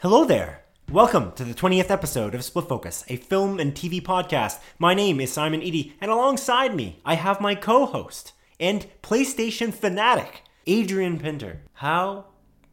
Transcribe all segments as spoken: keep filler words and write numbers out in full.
Hello there. Welcome to the twentieth episode of Split Focus, a film and T V podcast. My name is Simon Eady, and alongside me, I have my co-host and PlayStation fanatic, Adrian Pinter. How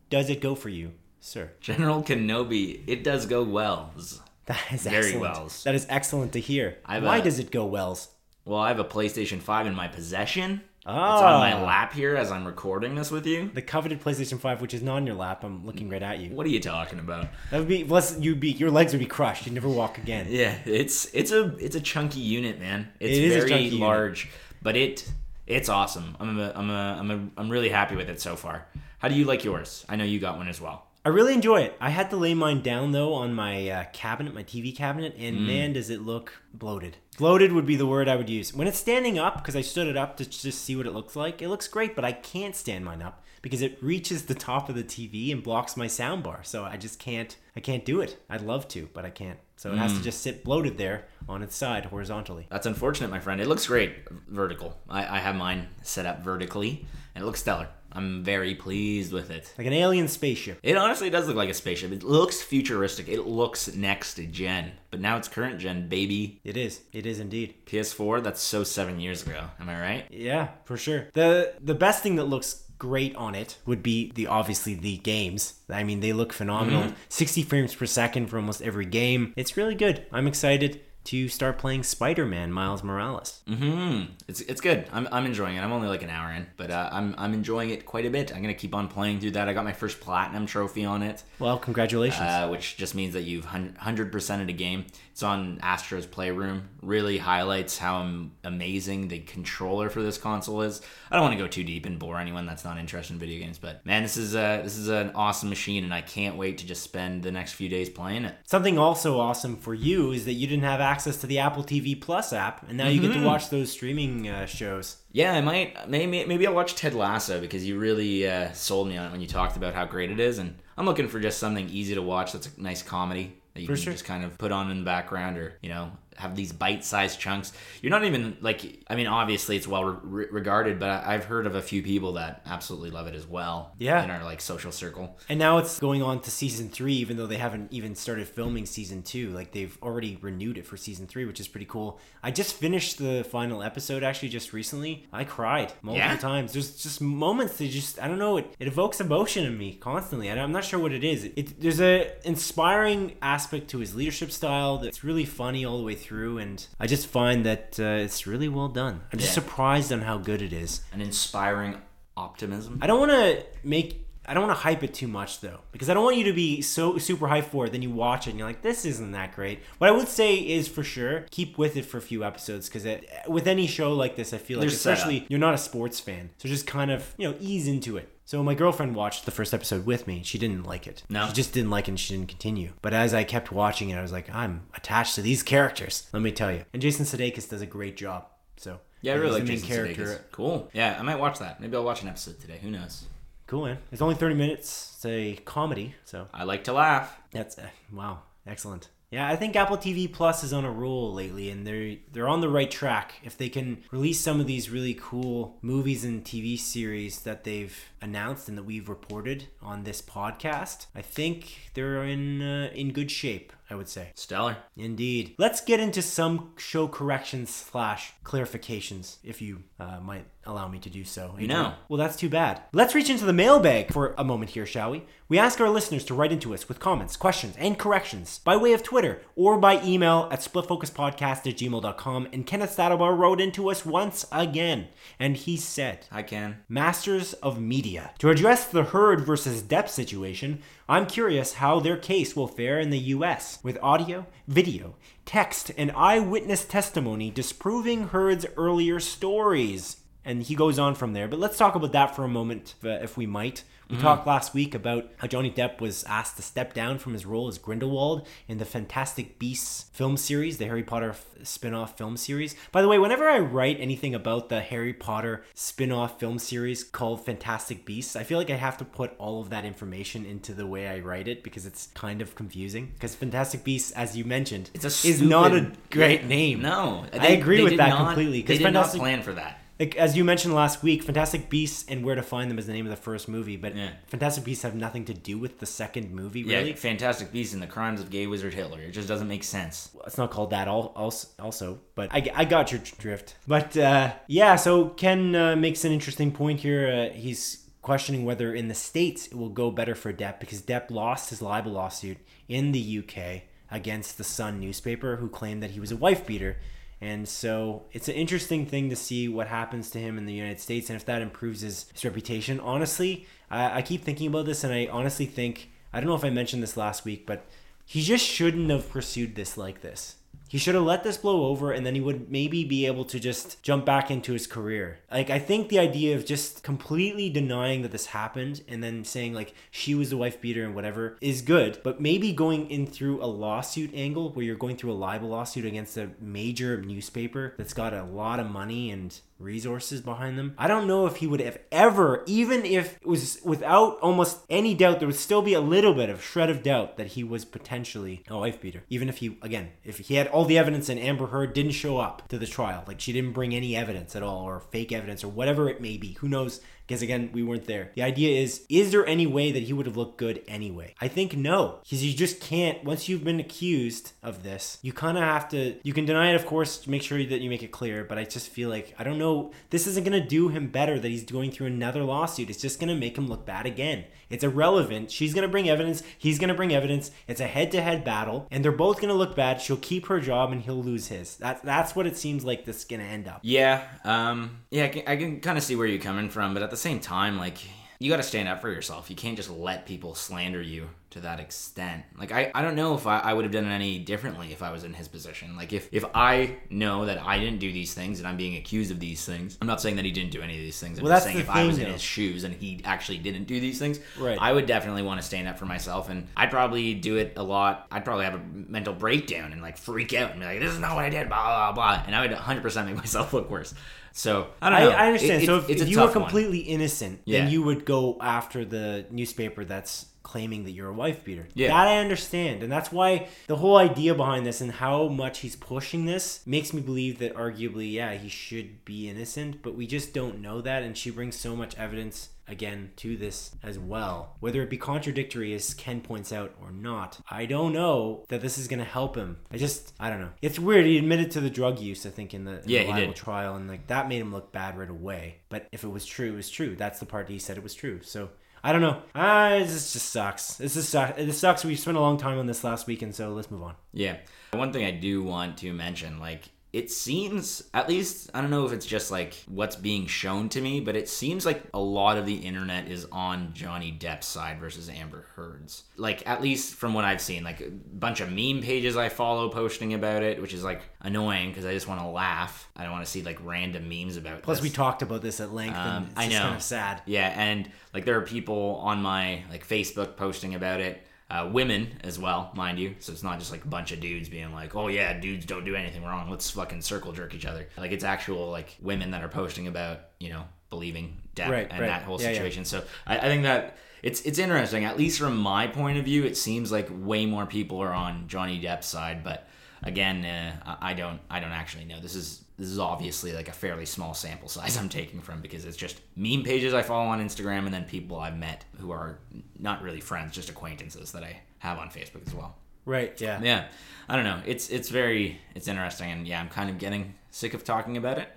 does it go for you, sir? General Kenobi, it does go wells. That is Very excellent. wells. That is excellent to hear. Why a, does it go wells? Well, I have a PlayStation five in my possession. Oh. It's on my lap here as I'm recording this with you. The coveted PlayStation five, which is not on your lap. I'm looking right at you. What are you talking about? That would be, unless you'd be, your legs would be crushed. You'd never walk again. Yeah, it's it's a it's a chunky unit, man. It's it is very large, unit. but it it's awesome. I'm a, I'm a, I'm a, I'm really happy with it so far. How do you like yours? I know you got one as well. I really enjoy it. I had to lay mine down though on my uh, cabinet, my T V cabinet, and mm. man, does it look bloated. Bloated would be the word I would use. When it's standing up, because I stood it up to just see what it looks like, it looks great, but I can't stand mine up because it reaches the top of the T V and blocks my sound bar. So I just can't, I can't do it. I'd love to, but I can't. So it mm. has to just sit bloated there on its side horizontally. That's unfortunate, my friend. It looks great vertical. I, I have mine set up vertically, and it looks stellar. I'm very pleased with it. Like an alien spaceship. It honestly does look like a spaceship. It looks futuristic. It looks next gen. But now it's current gen, baby. It is. It is indeed. P S four, that's so seven years ago. Am I right? Yeah, for sure. The the best thing that looks great on it would be the obviously the games. I mean, they look phenomenal. Mm-hmm. sixty frames per second for almost every game. It's really good. I'm excited to start playing Spider-Man Miles Morales. Mm-hmm. It's it's good. I'm I'm enjoying it. I'm only like an hour in, but uh, I'm I'm enjoying it quite a bit. I'm gonna keep on playing through that. I got my first platinum trophy on it. Well, congratulations. Uh, which just means that you've one hundred percented a game. It's on Astro's Playroom. Really highlights how amazing the controller for this console is. I don't want to go too deep and bore anyone that's not interested in video games, but man, this is a this is an awesome machine, and I can't wait to just spend the next few days playing it. Something also awesome for you is that you didn't have access. access to the Apple T V Plus app, and now you mm-hmm. get to watch those streaming uh, shows. Yeah, I might. Maybe maybe I'll watch Ted Lasso, because you really uh, sold me on it when you talked about how great it is, and I'm looking for just something easy to watch that's a nice comedy that you for can sure. just kind of put on in the background, or, you know, have these bite-sized chunks. You're not even, like, I mean, obviously it's well re- regarded, but I- I've heard of a few people that absolutely love it as well. Yeah. In our, like, social circle. And now it's going on to season three, even though they haven't even started filming season two. Like, they've already renewed it for season three, which is pretty cool. I just finished the final episode, actually, just recently. I cried multiple yeah. times. There's just moments that just, I don't know, it, it evokes emotion in me constantly. I, I'm not sure what it is. It, it, there's an inspiring aspect to his leadership style that's really funny all the way through. through and I just find that uh, it's really well done. I'm just yeah. surprised on how good it is. An inspiring optimism. I don't want to make I don't want to hype it too much though, because I don't want you to be so super hyped for it, then you watch it and you're like, this isn't that great. What I would say is, for sure, keep with it for a few episodes, because with any show like this, I feel like, There's especially setup. You're not a sports fan, so just kind of, you know, ease into it. So my girlfriend watched the first episode with me. She didn't like it. No. She just didn't like it, and she didn't continue. But as I kept watching it, I was like, I'm attached to these characters, let me tell you. And Jason Sudeikis does a great job. So yeah, I really like Jason character. Sudeikis. Cool. Yeah, I might watch that. Maybe I'll watch an episode today. Who knows? Cool, man. It's only thirty minutes. It's a comedy, so I like to laugh. That's uh, wow, excellent. Yeah, I think Apple T V Plus is on a roll lately, and they're they're on the right track. If they can release some of these really cool movies and T V series that they've announced and that we've reported on this podcast, I think they're in uh, in good shape, I would say. Stellar. Indeed. Let's get into some show corrections slash clarifications, if you uh, might allow me to do so. You know. Well, that's too bad. Let's reach into the mailbag for a moment here, shall we? We ask our listeners to write into us with comments, questions, and corrections by way of Twitter or by email at splitfocuspodcast at gmail dot com. And Kenneth Stadlbar wrote into us once again, and he said, I can. Masters of Media. To address the herd versus depth situation, I'm curious how their case will fare in the U S with audio, video, text, and eyewitness testimony disproving Herd's earlier stories. And he goes on from there. But let's talk about that for a moment, uh, if we might. We mm-hmm. talked last week about how Johnny Depp was asked to step down from his role as Grindelwald in the Fantastic Beasts film series, the Harry Potter f- spin-off film series. By the way, whenever I write anything about the Harry Potter spin-off film series called Fantastic Beasts, I feel like I have to put all of that information into the way I write it because it's kind of confusing. Because Fantastic Beasts, as you mentioned, it's a stupid, is not a great name. No. They, I agree with that not, completely. They did Fantastic, not plan for that. Like, as you mentioned last week, Fantastic Beasts and Where to Find Them is the name of the first movie, but yeah. Fantastic Beasts have nothing to do with the second movie, really. Yeah, Fantastic Beasts and the Crimes of Gay Wizard Hitler. It just doesn't make sense. Well, it's not called that also, but I, I got your drift. But, uh, yeah, so Ken uh, makes an interesting point here. Uh, he's questioning whether in the States it will go better for Depp, because Depp lost his libel lawsuit in the U K against the Sun newspaper, who claimed that he was a wife beater. And so it's an interesting thing to see what happens to him in the United States and if that improves his, his reputation. Honestly, I, I keep thinking about this, and I honestly think, I don't know if I mentioned this last week, but he just shouldn't have pursued this like this. He should have let this blow over, and then he would maybe be able to just jump back into his career. Like, I think the idea of just completely denying that this happened and then saying, like, she was the wife beater and whatever is good, but maybe going in through a lawsuit angle where you're going through a libel lawsuit against a major newspaper that's got a lot of money and resources behind them. I don't know if he would have ever, even if it was without almost any doubt, there would still be a little bit of shred of doubt that he was potentially a wife beater. Even if he, again, if he had all the evidence and Amber Heard didn't show up to the trial, like she didn't bring any evidence at all or fake evidence or whatever it may be, who knows? Because again, we weren't there. The idea is, is there any way that he would have looked good anyway? I think no, because you just can't, once you've been accused of this, you kind of have to, you can deny it, of course, make sure that you make it clear, but I just feel like, I don't know, this isn't going to do him better that he's going through another lawsuit. It's just going to make him look bad again. It's irrelevant. She's going to bring evidence. He's going to bring evidence. It's a head-to-head battle, and they're both going to look bad. She'll keep her job, and he'll lose his. That's, that's what it seems like this is going to end up. Yeah, um, yeah, I can, I can kind of see where you're coming from, but at the same time, like, you got to stand up for yourself. You can't just let people slander you to that extent. Like, I, I don't know if I, I would have done it any differently if I was in his position. Like, if, if I know that I didn't do these things and I'm being accused of these things, I'm not saying that he didn't do any of these things. I'm well, just saying if thing, I was though. in his shoes and he actually didn't do these things, right. I would definitely want to stand up for myself, and I'd probably do it a lot. I'd probably have a mental breakdown and, like, freak out and be like, this is not what I did, blah, blah, blah. And I would one hundred percent make myself look worse. So, I don't know. I, I understand. It, so if, if you were completely one. innocent, yeah. then you would go after the newspaper that's claiming that you're a wife beater. Yeah. That I understand. And that's why the whole idea behind this and how much he's pushing this makes me believe that arguably, yeah, he should be innocent, but we just don't know that. And she brings so much evidence, again, to this as well. Whether it be contradictory, as Ken points out, or not, I don't know that this is going to help him. I just, I don't know. It's weird. He admitted to the drug use, I think, in the, in yeah, the libel trial. And like that made him look bad right away. But if it was true, it was true. That's the part he said it was true. So I don't know. Uh, this just sucks. This just sucks. This sucks. We spent a long time on this last week, and so let's move on. Yeah. One thing I do want to mention, like, it seems, at least, I don't know if it's just like what's being shown to me, but it seems like a lot of the internet is on Johnny Depp's side versus Amber Heard's. Like, at least from what I've seen, like a bunch of meme pages I follow posting about it, which is like annoying because I just want to laugh. I don't want to see like random memes about Plus, this. Plus, we talked about this at length, um, and it's I just know. kind of sad. Yeah, and like there are people on my like Facebook posting about it. Uh, women as well, mind you. So it's not just like a bunch of dudes being like, oh yeah, dudes don't do anything wrong, let's fucking circle jerk each other. Like, it's actual like women that are posting about, you know, believing Depp right, and right. that whole yeah, situation. Yeah. So I, I think that it's it's interesting. At least from my point of view, it seems like way more people are on Johnny Depp's side. But again, uh, I don't I don't actually know. This is this is obviously like a fairly small sample size I'm taking from, because it's just meme pages I follow on Instagram and then people I've met who are not really friends, just acquaintances that I have on Facebook as well. Right. Yeah. Yeah. I don't know. It's it's very it's interesting, and yeah, I'm kind of getting sick of talking about it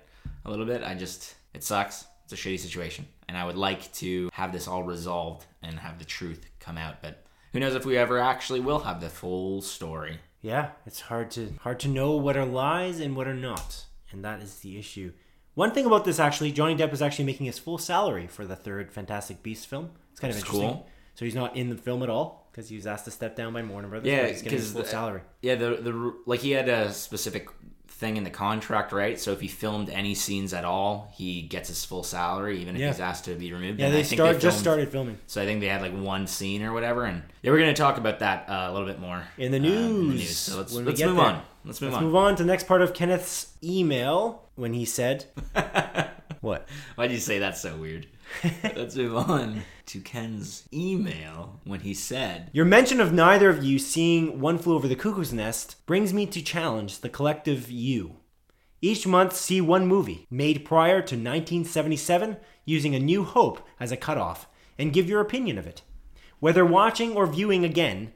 a little bit. I just it sucks. It's a shitty situation, and I would like to have this all resolved and have the truth come out, but who knows if we ever actually will have the full story. Yeah, it's hard to hard to know what are lies and what are not. And that is the issue. One thing about this, actually, Johnny Depp is actually making his full salary for the third Fantastic Beasts film. It's kind of That's interesting. Cool. So he's not in the film at all because he was asked to step down by Warner Brothers. Yeah, because he's getting his full the, salary. Yeah, the the like he had a specific thing in the contract, right? So if he filmed any scenes at all, he gets his full salary, even if yeah. he's asked to be removed. Yeah, and they, I think start, they filmed, just started filming. So I think they had like one scene or whatever, and yeah, we're going to talk about that uh, a little bit more. In the news. Um, in the news. So let's, let's move there. on. Let's move let's on. Let's move on to the next part of Kenneth's email when he said... What? Why'd you say that's so weird? Let's move on to Ken's email when he said, your mention of neither of you seeing One Flew Over the Cuckoo's Nest brings me to challenge the collective you. Each month, see one movie made prior to nineteen seventy-seven using A New Hope as a cutoff and give your opinion of it. Whether watching or viewing again,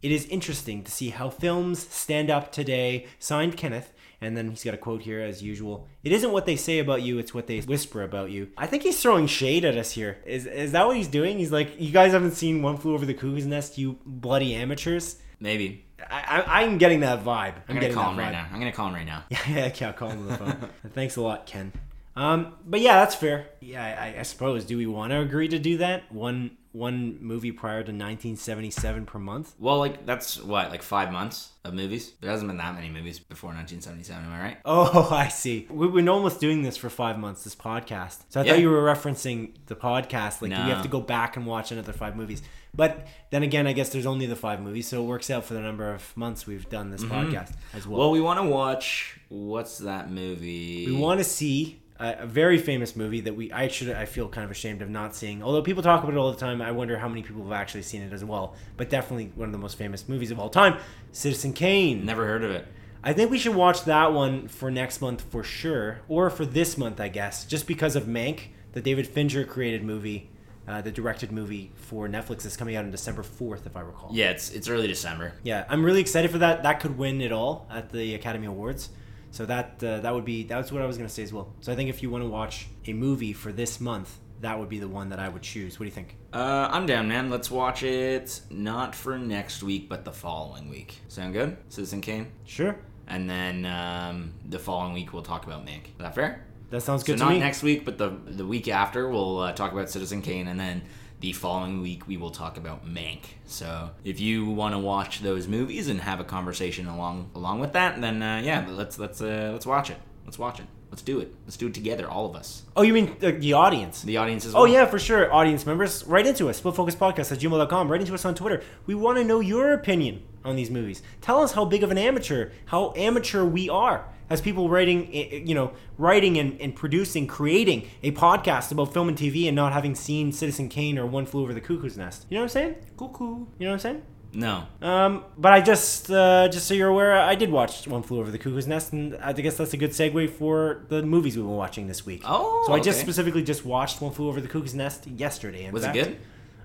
it is interesting to see how films stand up today. Signed, Kenneth. And then he's got a quote here, as usual. It isn't what they say about you, it's what they whisper about you. I think he's throwing shade at us here. Is is that what he's doing? He's like, you guys haven't seen One Flew Over the Cuckoo's Nest, you bloody amateurs? Maybe. I, I, I'm getting that vibe. I'm, I'm going to call him vibe. right now. I'm going to call him right now. Yeah, okay, I'll call him on the phone. Thanks a lot, Ken. Um, but yeah, that's fair. Yeah, I, I suppose. Do we want to agree to do that? One one movie prior to nineteen seventy-seven per month? Well, like, that's what, like five months of movies? There hasn't been that many movies before nineteen seventy-seven, am I right? Oh, I see. We've been almost doing this for five months, this podcast. So I yeah. thought you were referencing the podcast. Like, no. you have to go back and watch another five movies. But then again, I guess there's only the five movies, so it works out for the number of months we've done this mm-hmm. podcast as well. Well, we want to watch, what's that movie? We want to see... Uh, a very famous movie that we I should I feel kind of ashamed of not seeing. Although people talk about it all the time, I wonder how many people have actually seen it as well. But definitely one of the most famous movies of all time, Citizen Kane. Never heard of it. I think we should watch that one for next month for sure, or for this month, I guess, just because of Mank, the David Fincher created movie, uh, the directed movie for Netflix is coming out on December fourth, if I recall. Yeah, it's it's early December. Yeah, I'm really excited for that. That could win it all at the Academy Awards. So that uh, that would be that's what I was gonna say as well. So I think if you want to watch a movie for this month, that would be the one that I would choose. What do you think? Uh, I'm down, man. Let's watch it not for next week, but the following week. Sound good? Citizen Kane. Sure. And then um, the following week we'll talk about Mank. Is that fair? That sounds good so to me. So not next week, but the the week after we'll uh, talk about Citizen Kane, and then the following week we will talk about Mank. So if you want to watch those movies and have a conversation along along with that, then uh, yeah, let's let's uh, let's watch it. Let's watch it. Let's do it. Let's do it together, all of us. Oh, you mean the, the audience? The audience as well. Oh yeah, for sure. Audience members, write into us. split focus podcast at gmail dot com. Write into us on Twitter. We want to know your opinion on these movies. Tell us how big of an amateur, how amateur we are as people writing, you know, writing and, and producing, creating a podcast about film and T V and not having seen Citizen Kane or One Flew Over the Cuckoo's Nest. You know what I'm saying? Cuckoo. You know what I'm saying? No. Um, but I just, uh, just so you're aware, I did watch One Flew Over the Cuckoo's Nest, and I guess that's a good segue for the movies we've been watching this week. Oh, So I okay. just specifically just watched One Flew Over the Cuckoo's Nest yesterday. In was fact, it good?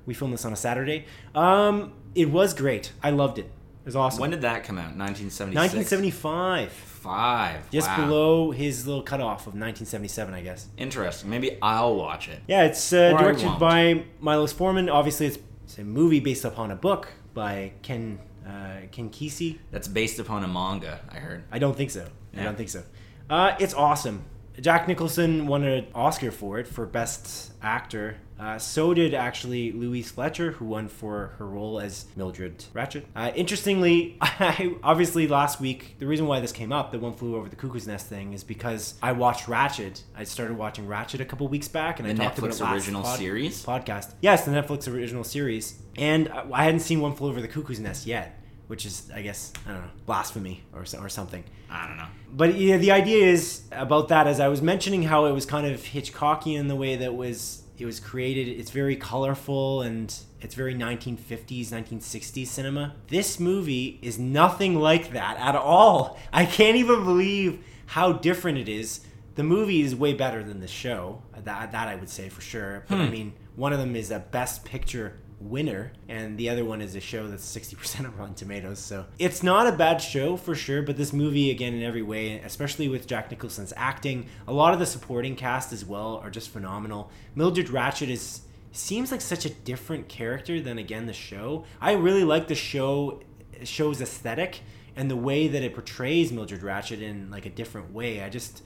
We filmed this on a Saturday. Um, it was great. I loved it. It was awesome. When did that come out? nineteen seventy-six? nineteen seventy-five. Five. Just wow. below his little cutoff of nineteen seventy-seven, I guess. Interesting. Maybe I'll watch it. Yeah, it's uh, directed by Miloš Forman. Obviously, it's, it's a movie based upon a book by Ken uh, Ken Kesey. That's based upon a manga, I heard. I don't think so. Yeah. I don't think so. Uh, it's awesome. Jack Nicholson won an Oscar for it, for Best Actor. Uh, so did, actually, Louise Fletcher, who won for her role as Mildred Ratched. Uh, interestingly, I, obviously last week, the reason why this came up, the One Flew Over the Cuckoo's Nest thing, is because I watched Ratched. I started watching Ratched a couple weeks back, and the I talked Netflix about it original last pod- series? podcast. Yes, the Netflix original series. And I hadn't seen One Flew Over the Cuckoo's Nest yet, which is, I guess, I don't know, blasphemy or or something. I don't know. But yeah, the idea is about that, as I was mentioning how it was kind of Hitchcockian the way that was... It was created, it's very colorful, and it's very nineteen fifties, nineteen sixties cinema. This movie is nothing like that at all. I can't even believe how different it is. The movie is way better than the show. That, that I would say for sure. But hmm. I mean, one of them is a Best Picture winner, and the other one is a show that's sixty percent of Rotten Tomatoes. So it's not a bad show for sure, but this movie, again, in every way, especially with Jack Nicholson's acting, a lot of the supporting cast as well are just phenomenal. Mildred Ratched is seems like such a different character than, again, the show. I really like the show show's aesthetic and the way that it portrays Mildred Ratched in like a different way. I just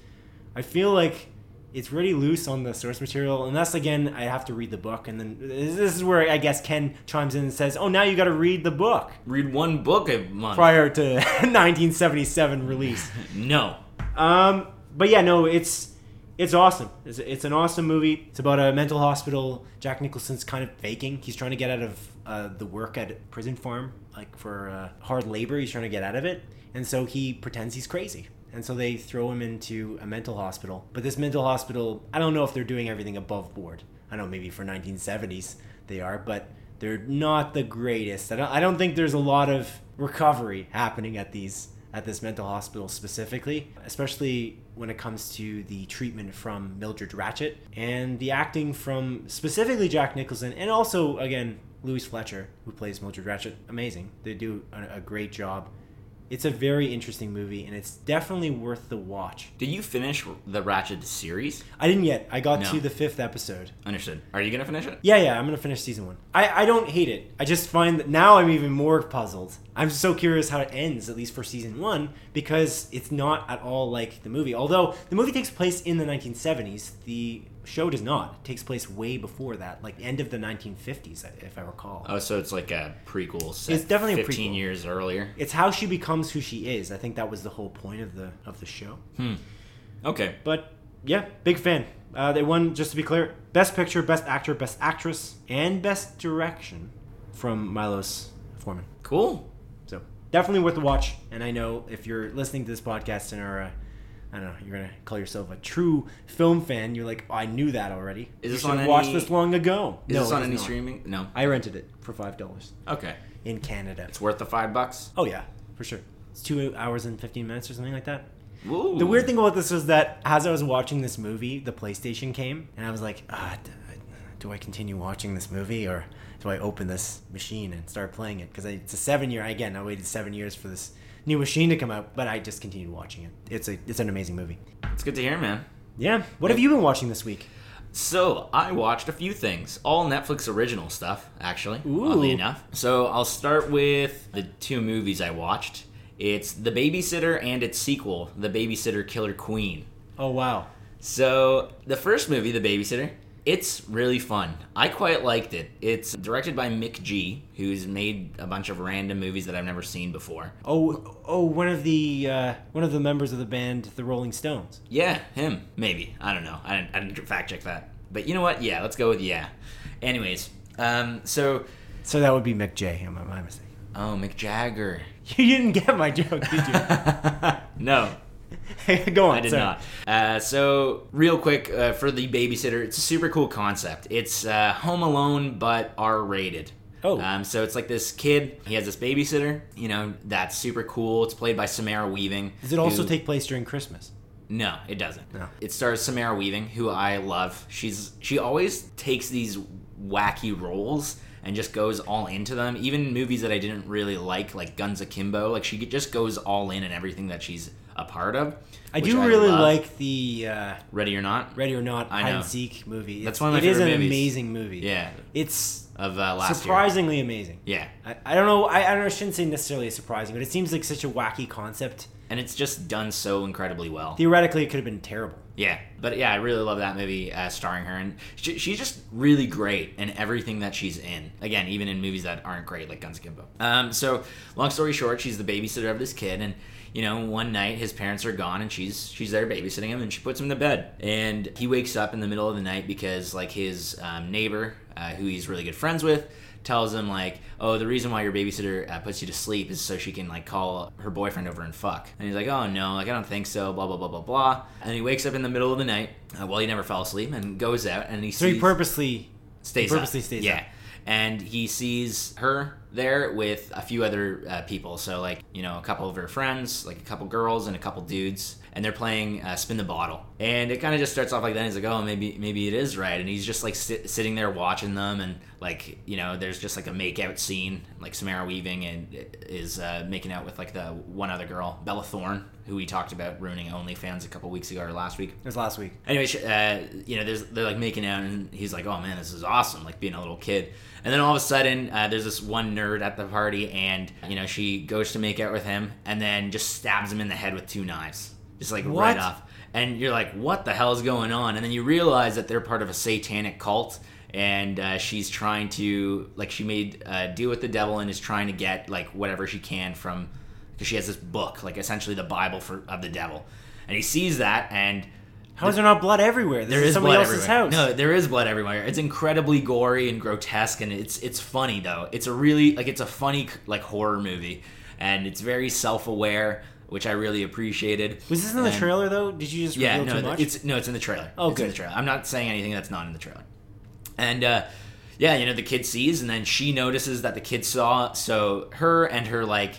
I feel like it's really loose on the source material, and that's, again, I have to read the book, and then this is where I guess Ken chimes in and says, oh, now you got to read the book. Read one book a month. Prior to nineteen seventy-seven release. No. Um, but yeah, no, it's it's awesome. It's, it's an awesome movie. It's about a mental hospital. Jack Nicholson's kind of faking. He's trying to get out of uh, the work at a prison farm, like for uh, hard labor. He's trying to get out of it. And so he pretends he's crazy. And so they throw him into a mental hospital. But this mental hospital, I don't know if they're doing everything above board. I know maybe for nineteen seventies they are, but they're not the greatest. I don't, I don't think there's a lot of recovery happening at these at this mental hospital specifically, especially when it comes to the treatment from Mildred Ratched and the acting from specifically Jack Nicholson and also, again, Louise Fletcher, who plays Mildred Ratched. Amazing. They do a, a great job. It's a very interesting movie, and it's definitely worth the watch. Did you finish the Ratched series? I didn't yet. I got no. to the fifth episode. Understood. Are you going to finish it? Yeah, yeah. I'm going to finish season one. I, I don't hate it. I just find that now I'm even more puzzled. I'm so curious how it ends, at least for season one, because it's not at all like the movie. Although the movie takes place in the nineteen seventies, the show does not. It takes place way before that, like end of the nineteen fifties, if I recall. Oh, so it's like a prequel set. It's definitely a prequel. fifteen years earlier. It's how she becomes who she is. I think that was the whole point of the of the show. Hmm. Okay. But yeah, big fan. Uh, they won, just to be clear, Best Picture, Best Actor, Best Actress, and Best Direction from Miloš Forman. Cool. So definitely worth the watch. And I know if you're listening to this podcast and are a uh, I don't know, you're going to call yourself a true film fan. You're like, oh, I knew that already. Is this you should have watched any... this long ago. Is no, this on any not. streaming? No. I rented it for five dollars. Okay. In Canada. It's worth the five bucks? Oh, yeah, for sure. It's two hours and fifteen minutes or something like that. Ooh. The weird thing about this was that as I was watching this movie, the PlayStation came, and I was like, ah, do I continue watching this movie or do I open this machine and start playing it? Because it's a seven-year, again, I waited seven years for this new machine to come out, but I just continued watching it. It's a it's an amazing movie. It's good to hear, man. Yeah. What have you been watching this week? So I watched a few things, all Netflix original stuff, actually. Ooh. Oddly enough. So I'll start with the two movies I watched. It's The Babysitter and its sequel, The Babysitter Killer Queen. Oh wow. So the first movie, The Babysitter, it's really fun. I quite liked it. It's directed by McG, who's made a bunch of random movies that I've never seen before. Oh, oh, one of the uh, one of the members of the band, the Rolling Stones. Yeah, him. Maybe. I don't know. I didn't, I didn't fact check that. But you know what? Yeah, let's go with yeah. Anyways, um, so so that would be McJ. Am I my mistake? Oh, Mick Jagger. You didn't get my joke, did you? No. Go on. I did sorry. not. Uh, so, real quick, uh, for The Babysitter, it's a super cool concept. It's uh, Home Alone, but R-rated. Oh. Um, so, it's like this kid. He has this babysitter. You know, that's super cool. It's played by Samara Weaving. Does it also who... take place during Christmas? No, it doesn't. No. It stars Samara Weaving, who I love. She's She always takes these wacky roles and just goes all into them. Even movies that I didn't really like, like Guns Akimbo. Like, she just goes all in and everything that she's a part of. I do I really love. like the uh, Ready or Not. Ready or Not I hide and seek movie. It's, That's one of my favorite movies. It is an movies. amazing movie. Yeah, it's of uh, last surprisingly year. amazing. Yeah, I, I don't know. I, I don't. I shouldn't say necessarily surprising, but it seems like such a wacky concept, and it's just done so incredibly well. Theoretically, it could have been terrible. Yeah, but yeah, I really love that movie uh, starring her, and she, she's just really great in everything that she's in. Again, even in movies that aren't great, like Guns Akimbo. Um, so long story short, she's the babysitter of this kid, and you know, one night his parents are gone and she's she's there babysitting him, and she puts him to bed. And he wakes up in the middle of the night because like his um, neighbor, uh, who he's really good friends with, tells him like, oh, the reason why your babysitter uh, puts you to sleep is so she can like call her boyfriend over and fuck. And he's like, oh no, like I don't think so, blah, blah, blah, blah, blah. And he wakes up in the middle of the night, uh, well, he never fell asleep, and goes out and he so sees... So he purposely stays he purposely up. stays yeah. up. And he sees her there with a few other uh, people. So, like, you know, a couple of her friends, like a couple girls and a couple dudes. And they're playing uh, Spin the Bottle. And it kind of just starts off like that. And he's like, oh, maybe maybe it is right. And he's just, like, sit, sitting there watching them. And, like, you know, there's just, like, a make-out scene. Like, Samara Weaving and is uh, making out with, like, the one other girl, Bella Thorne, who we talked about ruining OnlyFans a couple weeks ago or last week. It was last week. Anyway, uh, you know, there's, they're, like, making out. And he's like, oh, man, this is awesome, like, being a little kid. And then all of a sudden, uh, there's this one nerd at the party. And, you know, she goes to make out with him and then just stabs him in the head with two knives. Just like what? Right off. And you're like, what the hell is going on? And then you realize that they're part of a satanic cult. And uh, she's trying to, like, she made a deal with the devil and is trying to get, like, whatever she can from, because she has this book, like, essentially the Bible for of the devil. And he sees that, and how is there not blood everywhere? This there is, is somebody blood else's everywhere. House. No, there is blood everywhere. It's incredibly gory and grotesque, and it's it's funny though. It's a really like it's a funny like horror movie, and it's very self-aware, which I really appreciated. Was this in and, the trailer though? Did you just reveal yeah, no, too much? It's no, it's in the trailer. Oh, it's good. In the trailer. I'm not saying anything that's not in the trailer. And uh, yeah, you know, the kid sees, and then she notices that the kid saw. So her and her like.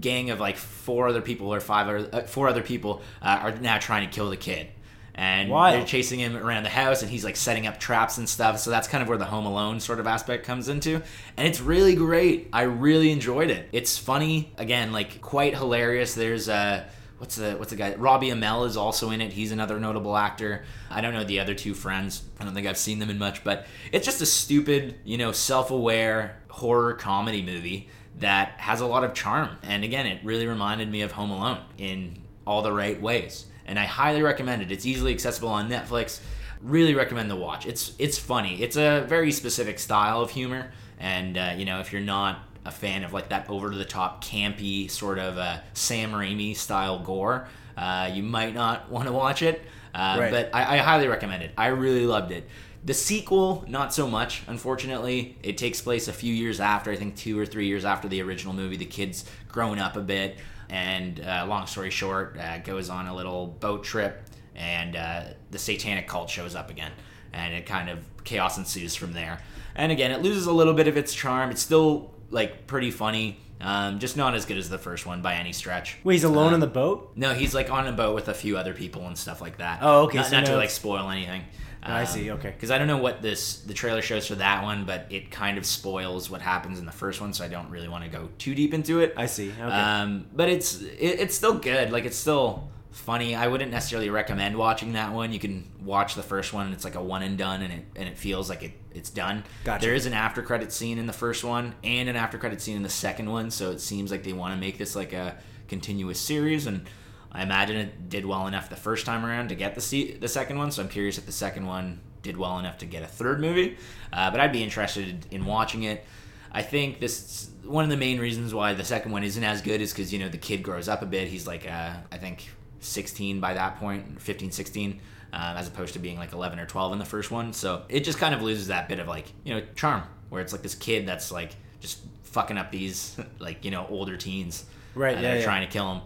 gang of like four other people or five or uh, four other people uh, are now trying to kill the kid, and Wild. They're chasing him around the house, and he's like setting up traps and stuff. So that's kind of where the Home Alone sort of aspect comes into, and it's really great. I really enjoyed it. It's funny again, like quite hilarious. There's a uh, what's the what's the guy? Robbie Amell is also in it. He's another notable actor. I don't know the other two friends. I don't think I've seen them in much, but it's just a stupid, you know, self-aware horror comedy movie that has a lot of charm. And again, it really reminded me of Home Alone in all the right ways. And I highly recommend it. It's easily accessible on Netflix. Really recommend the watch. It's it's funny. It's a very specific style of humor. And, uh, you know, if you're not a fan of like that over-the-top, campy, sort of uh, Sam Raimi-style gore, uh, you might not want to watch it. Uh, right. But I, I highly recommend it. I really loved it. The sequel, not so much, unfortunately. It takes place a few years after, I think two or three years after the original movie. The kid's grown up a bit, and uh, long story short, uh, goes on a little boat trip, and uh, the satanic cult shows up again, and it kind of chaos ensues from there. And again, it loses a little bit of its charm. It's still like pretty funny, um, just not as good as the first one by any stretch. Wait, he's alone um, on the boat? No, he's like on a boat with a few other people and stuff like that. Oh, okay. Not, so not no, to like spoil anything. Um, I see, okay. Because I don't know what this the trailer shows for that one, but it kind of spoils what happens in the first one, so I don't really want to go too deep into it. I see, okay. Um, but it's it, it's still good. Like, it's still funny. I wouldn't necessarily recommend watching that one. You can watch the first one, and it's like a one and done, and it and it feels like it, it's done. Gotcha. There is an after-credit scene in the first one, and an after-credit scene in the second one, so it seems like they want to make this like a continuous series, and I imagine it did well enough the first time around to get the se- the second one, so I'm curious if the second one did well enough to get a third movie. Uh, but I'd be interested in watching it. I think this one of the main reasons why the second one isn't as good is because, you know, the kid grows up a bit. He's like, uh, I think, sixteen by that point, fifteen, sixteen, uh, as opposed to being like eleven or twelve in the first one. So it just kind of loses that bit of like, you know, charm, where it's like this kid that's like just fucking up these like, you know, older teens. Right, yeah, yeah. Trying to kill them.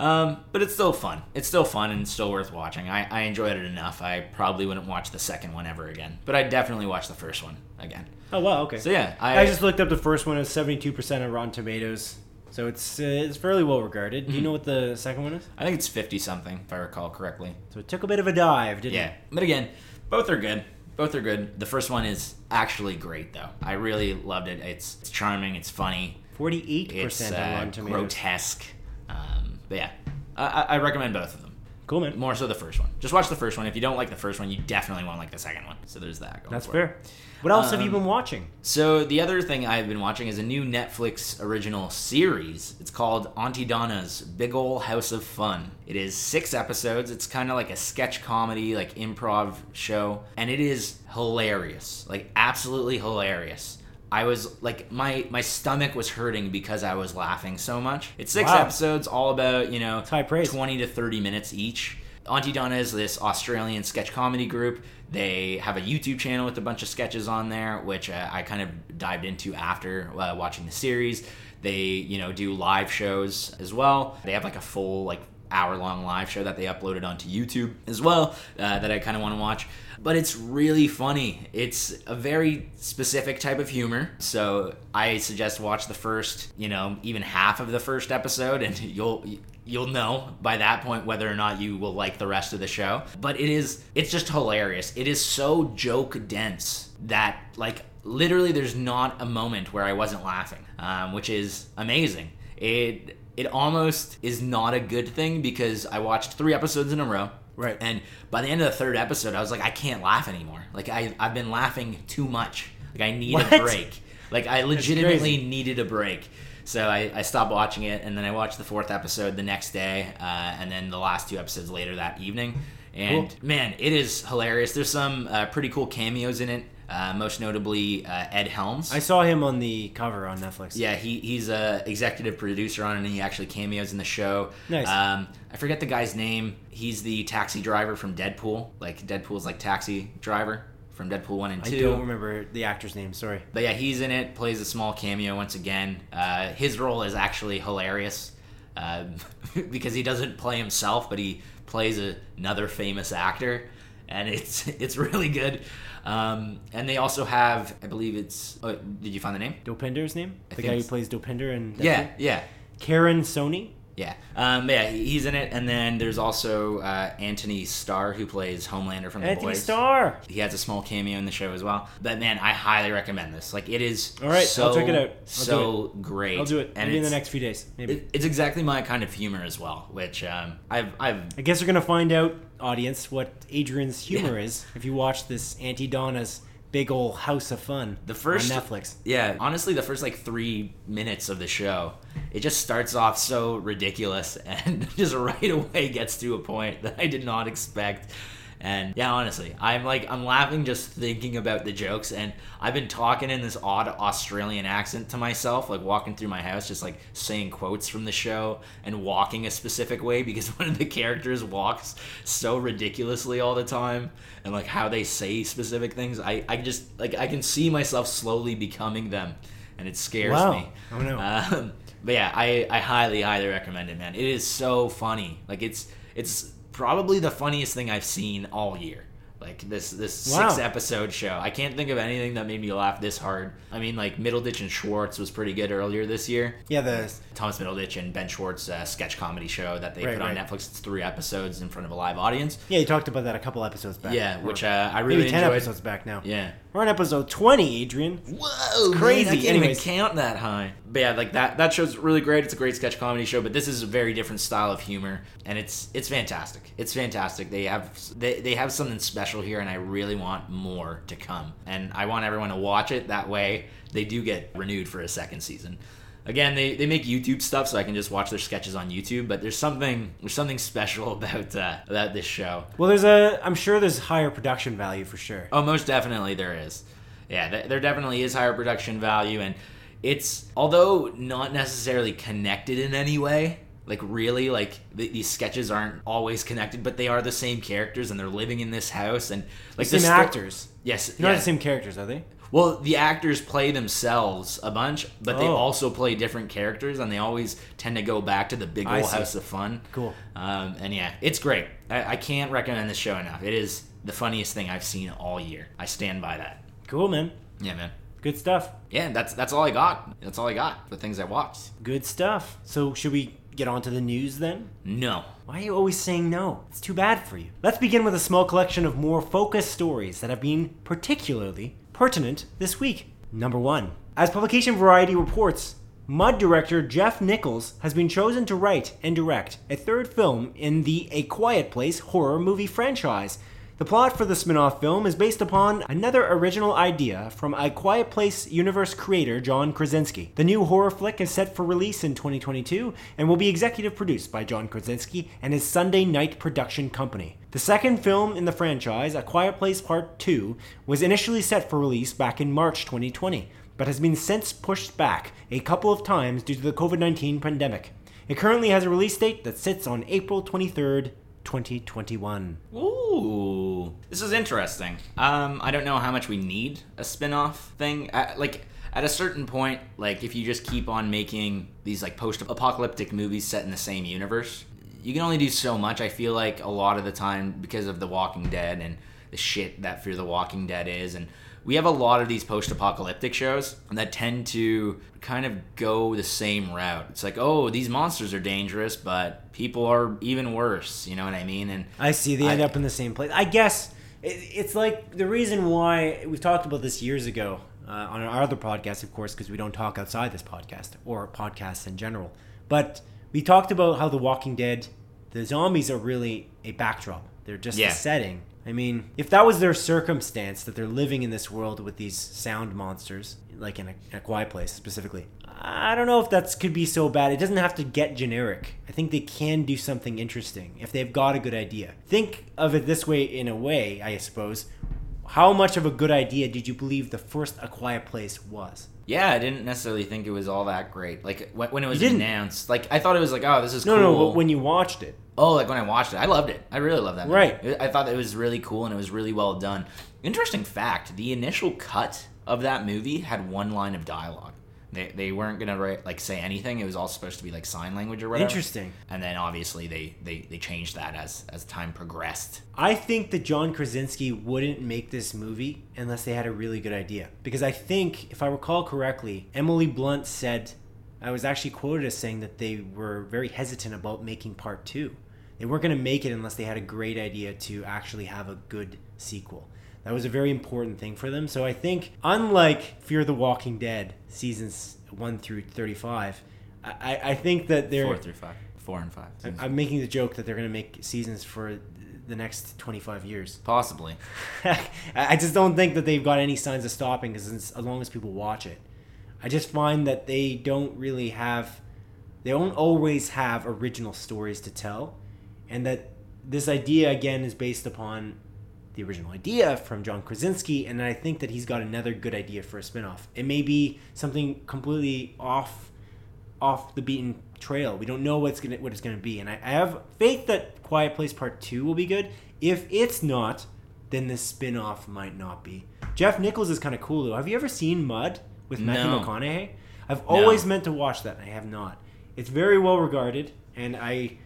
Um, but it's still fun. It's still fun and still worth watching. I, I enjoyed it enough. I probably wouldn't watch the second one ever again, but I definitely watch the first one again. Oh, wow, okay. So, yeah. I, I just looked up the first one. It was seventy-two percent on Rotten Tomatoes, so it's uh, it's fairly well regarded. Mm-hmm. Do you know what the second one is? I think it's fifty-something, if I recall correctly. So it took a bit of a dive, didn't yeah. it? Yeah, but again, both are good. Both are good. The first one is actually great, though. I really loved it. It's, it's charming. It's funny. forty-eight percent it's, uh, on Rotten Tomatoes. Grotesque. But yeah, I, I recommend both of them. Cool, man. More so the first one. Just watch the first one. If you don't like the first one, you definitely won't like the second one. So there's that. Going That's for fair. It. What else um, have you been watching? So the other thing I've been watching is a new Netflix original series. It's called Auntie Donna's Big Ol' House of Fun. It is six episodes. It's kind of like a sketch comedy, like improv show. And it is hilarious. Like, absolutely hilarious. I was, like, my, my stomach was hurting because I was laughing so much. It's six wow. episodes, all about, you know, twenty to thirty minutes each. Auntie Donna is this Australian sketch comedy group. They have a YouTube channel with a bunch of sketches on there, which uh, I kind of dived into after uh, watching the series. They, you know, do live shows as well. They have, like, a full, like, hour-long live show that they uploaded onto YouTube as well uh, that I kind of want to watch. But it's really funny. It's a very specific type of humor. So I suggest watch the first, you know, even half of the first episode, and you'll you'll know by that point whether or not you will like the rest of the show. But it is, it's just hilarious. It is so joke-dense that, like, literally there's not a moment where I wasn't laughing, um, which is amazing. It... It almost is not a good thing because I watched three episodes in a row. Right. And by the end of the third episode, I was like, I can't laugh anymore. Like, I, I've been laughing too much. Like, I need what? a break. Like, I legitimately needed a break. So I, I stopped watching it, and then I watched the fourth episode the next day, uh, and then the last two episodes later that evening. And, cool. man, it is hilarious. There's some uh, pretty cool cameos in it. Uh, most notably, uh, Ed Helms. I saw him on the cover on Netflix. Yeah, he he's an executive producer on it, and he actually cameos in the show. Nice. Um, I forget the guy's name. He's the taxi driver from Deadpool. Like, Deadpool's, like, taxi driver from Deadpool one and two. I don't remember the actor's name, sorry. But yeah, he's in it, plays a small cameo once again. Uh, his role is actually hilarious uh, because he doesn't play himself, but he plays a, another famous actor. And it's it's really good. Um, and they also have, I believe it's, oh, did you find the name? Dopinder's name? I the guy who plays Dopinder in Deadpool? Yeah, yeah. Karen Sony? Yeah. Um, yeah, he's in it. And then there's also uh, Anthony Starr, who plays Homelander from The Anthony Boys. Anthony Starr! He has a small cameo in the show as well. But man, I highly recommend this. Like, it is All right, so, I'll check it out. I'll so it. great. I'll do it. And maybe in the next few days. Maybe. It, it's exactly my kind of humor as well, which um, I've, I've... I guess you're going to find out, audience, what Adrian's humor yeah. is if you watch this Auntie Donna's big ol' house of fun the first, on Netflix. Yeah, honestly, the first like three minutes of the show, it just starts off so ridiculous and just right away gets to a point that I did not expect. And yeah, honestly, I'm like, I'm laughing just thinking about the jokes, and I've been talking in this odd Australian accent to myself, like walking through my house, just like saying quotes from the show and walking a specific way because one of the characters walks so ridiculously all the time, and like how they say specific things. I, I just, like, I can see myself slowly becoming them, and it scares wow. me. Oh no. Um, but yeah, I, I highly, highly recommend it, man. It is so funny. Like it's, it's, probably the funniest thing I've seen all year. Like this this wow. six episode show, I can't think of anything that made me laugh this hard. I mean, like Middleditch and Schwartz was pretty good earlier this year. Yeah, the Thomas Middleditch and Ben Schwartz uh, sketch comedy show that they right, put on right. Netflix. It's three episodes in front of a live audience. Yeah, you talked about that a couple episodes back. Yeah, which uh, I really maybe ten enjoyed. Episodes back now. Yeah, we're on episode twenty, Adrian. Whoa, it's crazy! Man, I can't Anyways. even count that high. But yeah, like that that show's really great. It's a great sketch comedy show, but this is a very different style of humor, and it's it's fantastic. It's fantastic. They have they, they have something special here, and I really want more to come. And I want everyone to watch it. That way, they do get renewed for a second season. Again, they, they make YouTube stuff, so I can just watch their sketches on YouTube. But there's something there's something special about uh, about this show. Well, there's a I'm sure there's higher production value for sure. Oh, most definitely there is. Yeah, th- there definitely is higher production value, and it's, although not necessarily connected in any way, like really, like the, these sketches aren't always connected, but they are the same characters, and they're living in this house, and like the same sto- actors. Yes, they're yeah. not the same characters, are they? Well, the actors play themselves a bunch, but oh. they also play different characters, and they always tend to go back to the big old house of fun. Cool. Um, and yeah, it's great. I, I can't recommend this show enough. It is the funniest thing I've seen all year. I stand by that. Cool, man. Yeah, man. Good stuff. Yeah, that's that's all I got. That's all I got. The things I watched. Good stuff. So should we get on to the news then? No. Why are you always saying no? It's too bad for you. Let's begin with a small collection of more focused stories that have been particularly pertinent this week. Number one. As publication Variety reports, Mud director Jeff Nichols has been chosen to write and direct a third film in the A Quiet Place horror movie franchise. The plot for the spin-off film is based upon another original idea from A Quiet Place universe creator John Krasinski. The new horror flick is set for release in twenty twenty-two and will be executive produced by John Krasinski and his Sunday Night Production Company. The second film in the franchise, A Quiet Place Part two, was initially set for release back in March twenty twenty, but has been since pushed back a couple of times due to the covid nineteen pandemic. It currently has a release date that sits on April twenty-third, twenty twenty-one. Ooh, this is interesting. Um, I don't know how much we need a spin-off thing. I, like, at a certain point, like, if you just keep on making these, like, post-apocalyptic movies set in the same universe, you can only do so much. I feel like a lot of the time, because of The Walking Dead and the shit that Fear the Walking Dead is, and we have a lot of these post-apocalyptic shows that tend to kind of go the same route. It's like, oh, these monsters are dangerous, but people are even worse. You know what I mean? And I see. They I, end up in the same place. I guess it's like the reason why we've talked about this years ago uh, on our other podcast, of course, because we don't talk outside this podcast or podcasts in general. But we talked about how The Walking Dead, the zombies are really a backdrop. They're just yeah. a setting. I mean, if that was their circumstance, that they're living in this world with these sound monsters, like in a, in a Quiet Place specifically, I don't know if that could be so bad. It doesn't have to get generic. I think they can do something interesting if they've got a good idea. Think of it this way, in a way, I suppose. how much of a good idea did you believe the first A Quiet Place was? Yeah, I didn't necessarily think it was all that great. Like, when it was announced, like, I thought it was like, oh, this is no, cool. No, no, but when you watched it. Oh, like, when I watched it. I loved it. I really loved that movie. Right. I thought it was really cool, and it was really well done. Interesting fact, the initial cut of that movie had one line of dialogue. They they weren't going to, like, say anything. It was all supposed to be, like, sign language or whatever. Interesting. And then, obviously, they, they, they changed that as, as time progressed. I think that John Krasinski wouldn't make this movie unless they had a really good idea. Because I think, if I recall correctly, Emily Blunt said, I was actually quoted as saying that they were very hesitant about making part two. They weren't going to make it unless they had a great idea to actually have a good sequel. That was a very important thing for them. So I think, unlike Fear the Walking Dead, seasons one through thirty-five, I, I think that they're... four through five. four and five. I, I'm making the joke that they're going to make seasons for the next twenty-five years. Possibly. I just don't think that they've got any signs of stopping, because as long as people watch it. I just find that they don't really have... They don't always have original stories to tell. And that this idea, again, is based upon... the original idea from John Krasinski, and I think that he's got another good idea for a spinoff. It may be something completely off off the beaten trail. We don't know what's gonna, what it's going to be, and I, I have faith that Quiet Place Part two will be good. If it's not, then this spinoff might not be. Jeff Nichols is kind of cool, though. Have you ever seen Mud with Matthew no. McConaughey? I've always no. meant to watch that, and I have not. It's very well regarded, and I...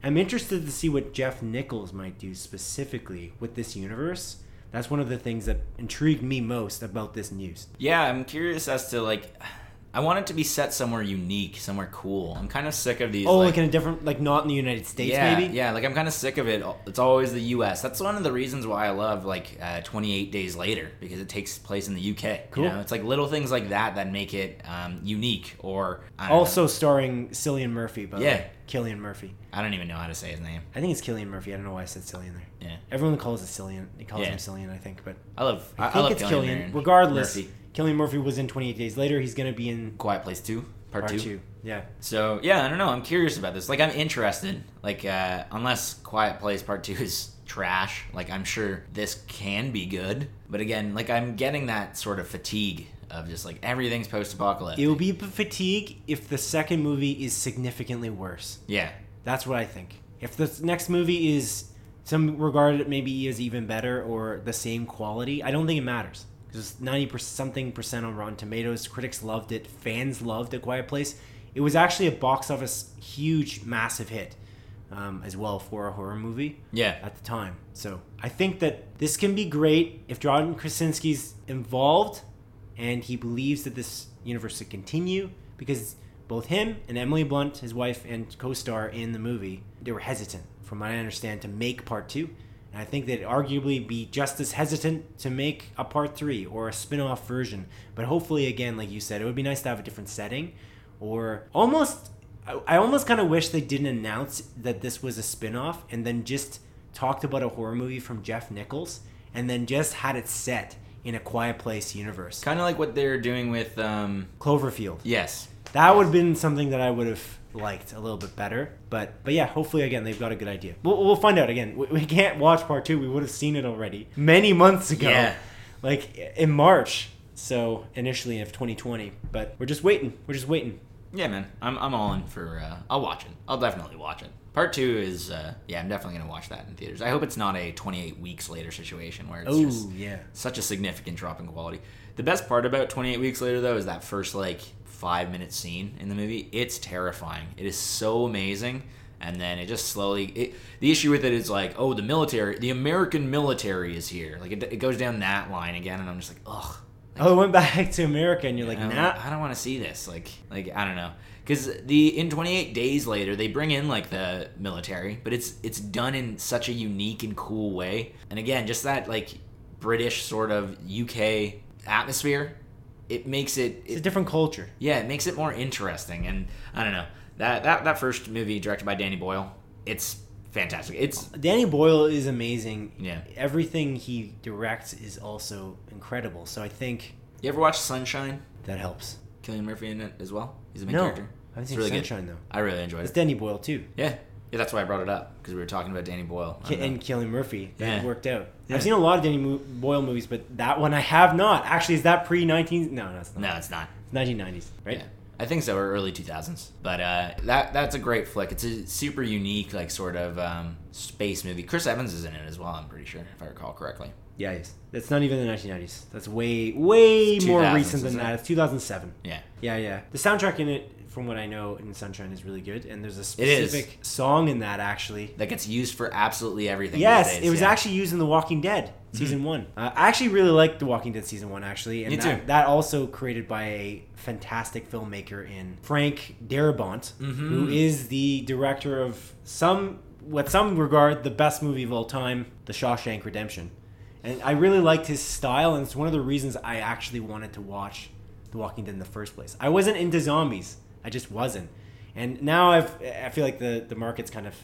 I'm interested to see what Jeff Nichols might do specifically with this universe. That's one of the things that intrigued me most about this news. Yeah, I'm curious as to, like, I want it to be set somewhere unique, somewhere cool. I'm kind of sick of these. Oh, like, like in a different, like not in the United States, yeah, maybe? Yeah, like I'm kind of sick of it. It's always the U S. That's one of the reasons why I love, like, uh, twenty-eight Days Later, because it takes place in the U K. Cool. You know? It's like little things like that that make it um, unique or... I don't also know. Starring Cillian Murphy, but yeah. Like, Cillian Murphy. I don't even know how to say his name. I think it's Cillian Murphy. I don't know why I said Cillian there. Yeah. Everyone calls it Cillian. He calls yeah. him Cillian, I think, but... I love I, I think I love it's Cillian. Cillian. Regardless... Murphy. Cillian Murphy was in twenty-eight Days Later. He's going to be in... Quiet Place two. Part two. Yeah. So, yeah, I don't know. I'm curious about this. Like, I'm interested. Like, uh, unless Quiet Place Part two is trash, like, I'm sure this can be good. But again, like, I'm getting that sort of fatigue of just, like, everything's post-apocalyptic. It will be fatigue if the second movie is significantly worse. Yeah. That's what I think. If the next movie is... Some regard it maybe as even better or the same quality, I don't think it matters. Because it's ninety something percent on Rotten Tomatoes. Critics loved it. Fans loved A Quiet Place. It was actually a box office huge, massive hit um, as well for a horror movie yeah. at the time. So I think that this can be great if John Krasinski's involved and he believes that this universe should continue, because both him and Emily Blunt, his wife and co-star in the movie, they were hesitant, from what I understand, to make part two. And I think they'd arguably be just as hesitant to make a part three or a spin-off version. But hopefully, again, like you said, it would be nice to have a different setting. Or almost, I almost kind of wish they didn't announce that this was a spin-off and then just talked about a horror movie from Jeff Nichols and then just had it set in a Quiet Place universe. Kind of like what they're doing with... Um... Cloverfield. Yes. That would have been something that I would have... liked a little bit better, but but yeah, hopefully again they've got a good idea. We'll we'll find out again. We, we can't watch part two. We would have seen it already many months ago, yeah. like in March. So initially of twenty twenty, but we're just waiting. We're just waiting. Yeah, man, I'm I'm all in for. Uh, I'll watch it. I'll definitely watch it. Part two is uh, yeah, I'm definitely gonna watch that in theaters. I hope it's not a twenty-eight weeks later situation where it's oh, just yeah. such a significant drop in quality. The best part about twenty-eight weeks later though is that first like. Five minute scene in the movie. It's terrifying. It is so amazing, and then it just slowly it, the issue with it is like, oh, the military, the American military is here, like it, it goes down that line again, and I'm just like, ugh, like, oh, it went back to America and you're like, nah, I don't want to see this, like like I don't know, because the in twenty-eight days later they bring in like the military, but it's it's done in such a unique and cool way, and again just that like British sort of U K atmosphere. It makes it... It's it, a different culture. Yeah, it makes it more interesting. And I don't know. That, that that first movie directed by Danny Boyle, it's fantastic. It's Danny Boyle is amazing. Yeah. Everything he directs is also incredible. So I think... You ever watch Sunshine? That helps. Cillian Murphy in it as well? He's a main no, character. I haven't it's seen really Sunshine, good. Though. I really enjoyed it's it. It's Danny Boyle, too. Yeah. Yeah, that's why I brought it up, because we were talking about Danny Boyle. And Cillian Murphy. That yeah. worked out. Yeah. I've seen a lot of Danny Mo- Boyle movies, but that one I have not. Actually, is that pre nineteen... No, no, it's not. No, it's not. It's nineteen nineties, right? Yeah. I think so, or early two thousands. But uh, that that's a great flick. It's a super unique, like, sort of um, space movie. Chris Evans is in it as well, I'm pretty sure, if I recall correctly. Yeah, he is. That's not even the nineteen nineties. That's way, way more recent than that. It's two thousand seven. Yeah. Yeah, yeah. The soundtrack in it, from what I know, in Sunshine is really good, and there's a specific song in that actually that gets used for absolutely everything. Yes, these days, it was yeah. actually used in The Walking Dead season mm-hmm. one. Uh, I actually really liked The Walking Dead season one actually, and Me that, too. that also created by a fantastic filmmaker in Frank Darabont, mm-hmm. who is the director of some, what some regard the best movie of all time, The Shawshank Redemption, and I really liked his style, and it's one of the reasons I actually wanted to watch The Walking Dead in the first place. I wasn't into zombies. I just wasn't. And now I've, I feel like the, the market's kind of,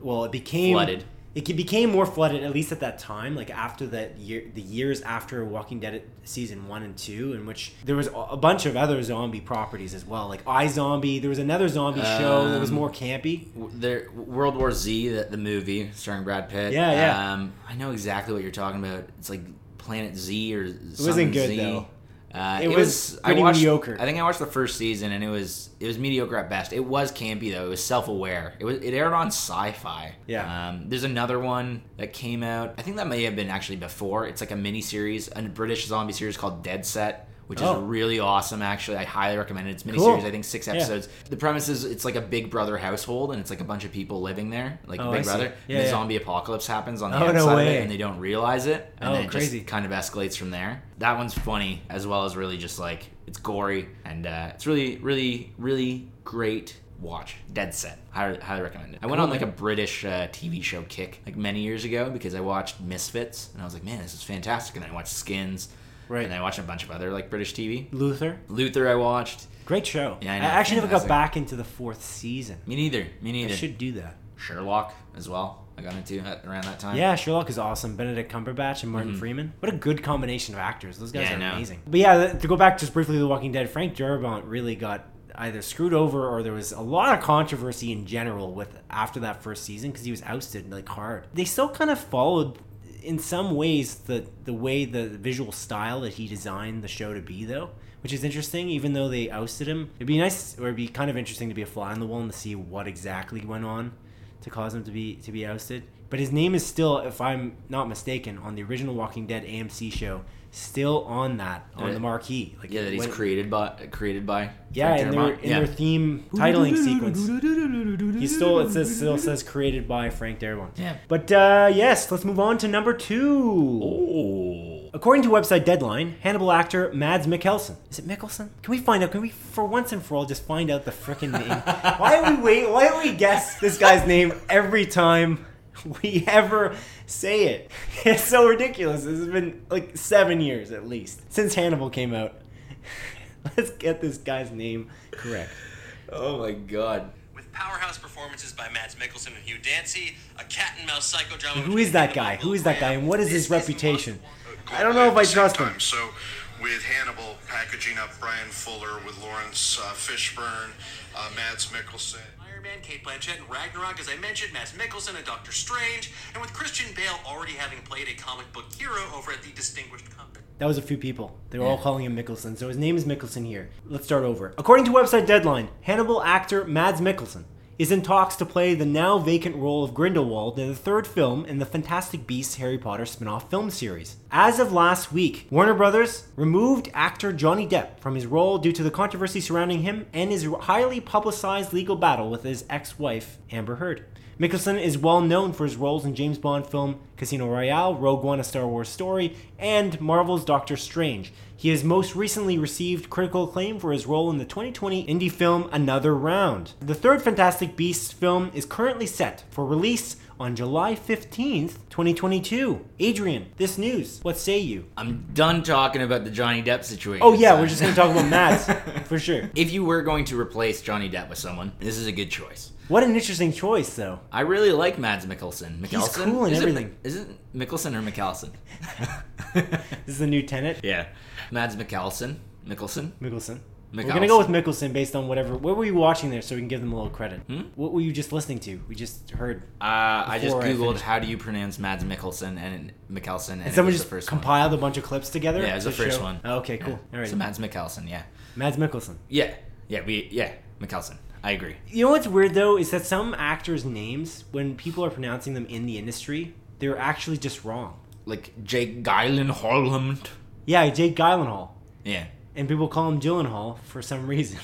well, it became... Flooded. It became more flooded, at least at that time, like after that year, the years after Walking Dead season one and two, in which there was a bunch of other zombie properties as well, like iZombie. There was another zombie um, show that was more campy. There, World War Z, the, the movie starring Brad Pitt. Yeah, yeah. Um, I know exactly what you're talking about. It's like Planet Z or something. It wasn't good, Z. though. Uh, it, it was, was pretty I watched, mediocre. I think I watched the first season, and it was it was mediocre at best. It was campy though. It was self-aware. It was it aired on Sci-Fi. Yeah. Um, there's another one that came out. I think that may have been actually before. It's like a mini series, a British zombie series called Dead Set, which oh. is really awesome. Actually, I highly recommend it. It's mini series. Cool. I think six episodes. Yeah. The premise is it's like a Big Brother household, and it's like a bunch of people living there, like oh, Big I Brother. Yeah, and yeah. the zombie apocalypse happens on the oh, outside no of it, and they don't realize it, and oh, then it crazy. just kind of escalates from there. That one's funny as well as really just like it's gory, and uh, it's really, really, really great. Watch Dead Set. Highly, highly recommend it. I went on like a British uh, T V show kick like many years ago because I watched Misfits, and I was like, man, this is fantastic. And then I watched Skins. Right. And I watched a bunch of other like British T V. Luther. Luther I watched. Great show. Yeah, I, know. I actually never got back into the fourth season. Me neither. Me neither. I should do that. Sherlock as well. I got into at, around that time. Yeah, Sherlock is awesome. Benedict Cumberbatch and Martin mm-hmm. Freeman. What a good combination of actors. Those guys yeah, are amazing. But yeah, to go back just briefly to The Walking Dead, Frank Darabont really got either screwed over or there was a lot of controversy in general with after that first season because he was ousted like hard. They still kind of followed in some ways the the way the visual style that he designed the show to be though, which is interesting. Even though they ousted him, it'd be nice, or it'd be kind of interesting to be a fly on the wall and to see what exactly went on to cause him to be to be ousted. But his name is still, if I'm not mistaken, on the original Walking Dead A M C show, still on that on yeah. the marquee, like yeah that he's when, created by created by yeah in their, in yeah. their theme titling sequence he still it says still says created by Frank Darabont. Yeah but uh yes let's move on to number two. Oh. According to website Deadline, Hannibal actor Mads Mikkelsen is it Mikkelsen can we find out can we for once and for all just find out the freaking name? why do we wait why do we guess this guy's name every time we ever say it? It's so ridiculous. This has been like seven years at least since Hannibal came out. Let's get this guy's name correct. Oh my god. With powerhouse performances by Mads Mikkelsen and Hugh Dancy, a cat and mouse psychodrama. Who is that guy? Who is that guy? And what is his reputation? I don't know if I trust him. So with Hannibal packaging up Brian Fuller with Lawrence uh, Fishburne, uh, Mads Mikkelsen. Man, Kate Blanchett and Ragnarok, as I mentioned, Mads Mikkelsen and Doctor Strange, and with Christian Bale already having played a comic book hero over at the Distinguished Company. That was a few people. They were yeah. all calling him Mikkelsen, so his name is Mikkelsen here. Let's start over. According to website Deadline, Hannibal actor Mads Mikkelsen is in talks to play the now vacant role of Grindelwald in the third film in the Fantastic Beasts Harry Potter spin-off film series. As of last week, Warner Brothers removed actor Johnny Depp from his role due to the controversy surrounding him and his highly publicized legal battle with his ex-wife, Amber Heard. Mikkelsen is well known for his roles in James Bond film Casino Royale, Rogue One: A Star Wars Story, and Marvel's Doctor Strange. He has most recently received critical acclaim for his role in the twenty twenty indie film Another Round. The third Fantastic Beasts film is currently set for release on July fifteenth, twenty twenty-two. Adrian, this news, what say you? I'm done talking about the Johnny Depp situation. Oh yeah, so. We're just going to talk about Mads, for sure. If you were going to replace Johnny Depp with someone, this is a good choice. What an interesting choice, though. I really like Mads Mikkelsen. Mikkelsen? He's cool and is everything. It, is it Mikkelsen or Mikkelsen? This is the new Tenet? Yeah. Mads Mikkelsen. Mikkelsen. Mikkelsen. Mikkelsen. We're gonna go with Mikkelsen based on whatever. What were you watching there, so we can give them a little credit? Hmm? What were you just listening to? We just heard. Uh, I just googled I how do you pronounce Mads Mikkelsen and Mikkelsen, and, and someone it was just the first compiled one. a bunch of clips together. Yeah, it was the first show? one. Oh, okay, cool. Yeah. All right. So Mads Mikkelsen, yeah. Mads Mikkelsen. Yeah, yeah, we yeah Mikkelsen. I agree. You know what's weird though is that some actors' names, when people are pronouncing them in the industry, they're actually just wrong. Like Jake Gyllenhaal. Yeah, Jake Gyllenhaal. Yeah. And people call him Gyllenhaal for some reason.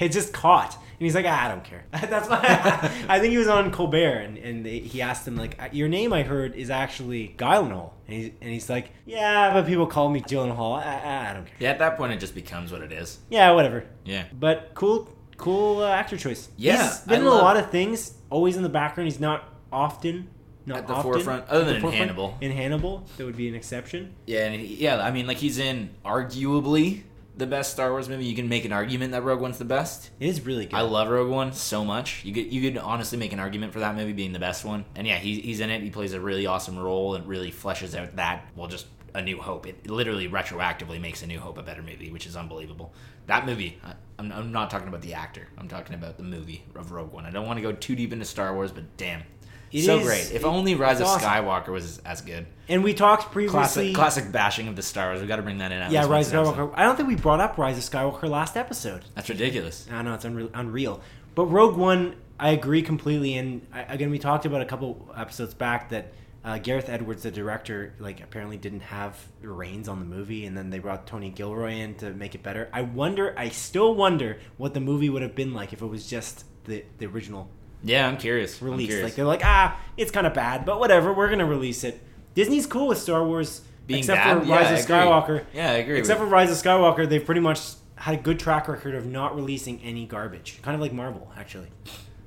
It just caught. And he's like, ah, I don't care. That's why I, I think he was on Colbert, and, and they, he asked him, like, your name, I heard, is actually Gyllenhaal. And, he, and he's like, yeah, but people call me Gyllenhaal. I, I don't care. Yeah, at that point, it just becomes what it is. Yeah, whatever. Yeah. But cool, cool uh, actor choice. Yeah. He's been in a lot of things, always in the background. He's not often... Not at the often, forefront, other than in Hannibal. In Hannibal, that would be an exception. Yeah, and he, yeah, I mean, like, he's in arguably the best Star Wars movie. You can make an argument that Rogue One's the best. It is really good. I love Rogue One so much. You could you could honestly make an argument for that movie being the best one. And yeah, he, he's in it. He plays a really awesome role and really fleshes out that, well, just A New Hope. It literally retroactively makes A New Hope a better movie, which is unbelievable. That movie, I'm, I'm not talking about the actor. I'm talking about the movie of Rogue One. I don't want to go too deep into Star Wars, but damn. It so is, great. If it, only Rise of awesome. Skywalker was as good. And we talked previously... Classic, classic bashing of the Star Wars. We've got to bring that in. Yeah, Rise of Skywalker. Episode. I don't think we brought up Rise of Skywalker last episode. That's ridiculous. I know, it's unreal. unreal. But Rogue One, I agree completely. And I, again, we talked about a couple episodes back that uh, Gareth Edwards, the director, like apparently didn't have reins on the movie. And then they brought Tony Gilroy in to make it better. I wonder, I still wonder what the movie would have been like if it was just the, the original Yeah, I'm curious. Release. I'm curious. Like they're like, ah, it's kind of bad, but whatever. We're gonna release it. Disney's cool with Star Wars, being except bad? for Rise yeah, of Skywalker. Agree. Yeah, I agree. Except with. for Rise of Skywalker, they've pretty much had a good track record of not releasing any garbage. Kind of like Marvel, actually.